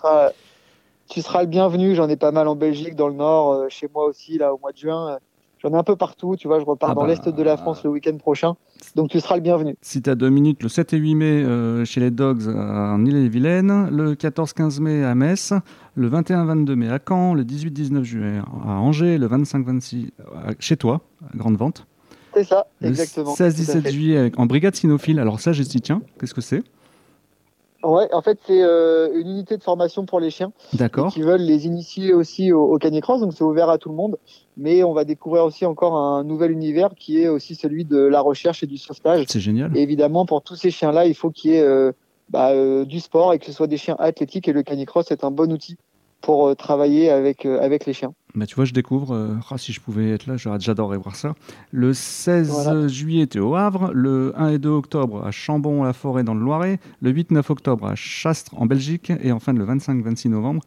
Tu seras le bienvenu. J'en ai pas mal en Belgique, dans le Nord, chez moi aussi là au mois de juin. J'en ai un peu partout, tu vois, je repars dans l'Est de la France le week-end prochain, donc tu seras le bienvenu. Si tu as 2 minutes, le 7 et 8 mai chez les Dogs en Ille-et-Vilaine, le 14-15 mai à Metz, le 21-22 mai à Caen, le 18-19 juillet à Angers, le 25-26 chez toi, à Grande Vente. C'est ça, exactement. Le 16-17 juillet en brigade cynophile, alors ça, je dis tiens, qu'est-ce que c'est ? Ouais, en fait, c'est une unité de formation pour les chiens. D'accord. Qui veulent les initier aussi au Canicross, donc c'est ouvert à tout le monde. Mais on va découvrir aussi encore un nouvel univers qui est aussi celui de la recherche et du sauvetage. C'est génial. Et évidemment, pour tous ces chiens-là, il faut qu'il y ait du sport et que ce soit des chiens athlétiques. Et le Canicross est un bon outil pour travailler avec les chiens. Bah, tu vois, je découvre. Si je pouvais être là, j'adorerais voir ça. Le 16 juillet, tu es au Havre. Le 1 et 2 octobre, à Chambon-la-Forêt, dans le Loiret. Le 8-9 octobre, à Chastres, en Belgique. Et enfin, le 25-26 novembre,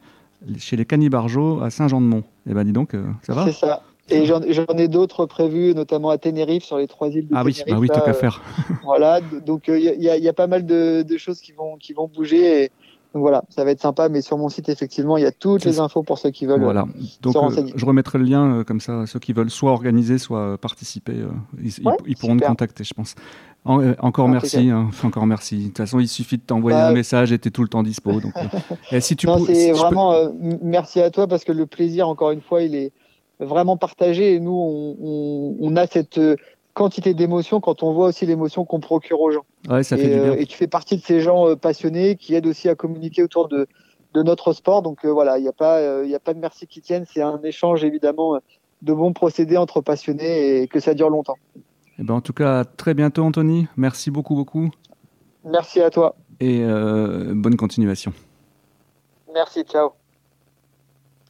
chez les Canibargeaux, à Saint-Jean-de-Mont. Eh bien, dis donc, ça va ? C'est ça. Et j'en ai d'autres prévus, notamment à Ténérife, sur les 3 îles de Ténérife. Ah oui, tant qu'à faire. Voilà, donc il y a pas mal de choses qui vont bouger. Donc voilà, ça va être sympa, mais sur mon site, effectivement, il y a toutes les infos pour ceux qui veulent se renseigner. Je remettrai le lien, comme ça, ceux qui veulent soit organiser, soit participer, ils pourront te contacter, je pense. Merci. Hein, encore merci. De toute façon, il suffit de t'envoyer un message et tu es tout le temps dispo. Donc, merci à toi, parce que le plaisir, encore une fois, il est vraiment partagé. Et nous, on a cette quantité d'émotions quand on voit aussi l'émotion qu'on procure aux gens. Ouais, ça fait du bien. Et tu fais partie de ces gens passionnés qui aident aussi à communiquer autour de notre sport. Donc voilà, il n'y a pas de merci qui tienne. C'est un échange évidemment de bons procédés entre passionnés et que ça dure longtemps. Et ben, en tout cas, à très bientôt Anthony. Merci beaucoup. Merci à toi. Et bonne continuation. Merci, ciao.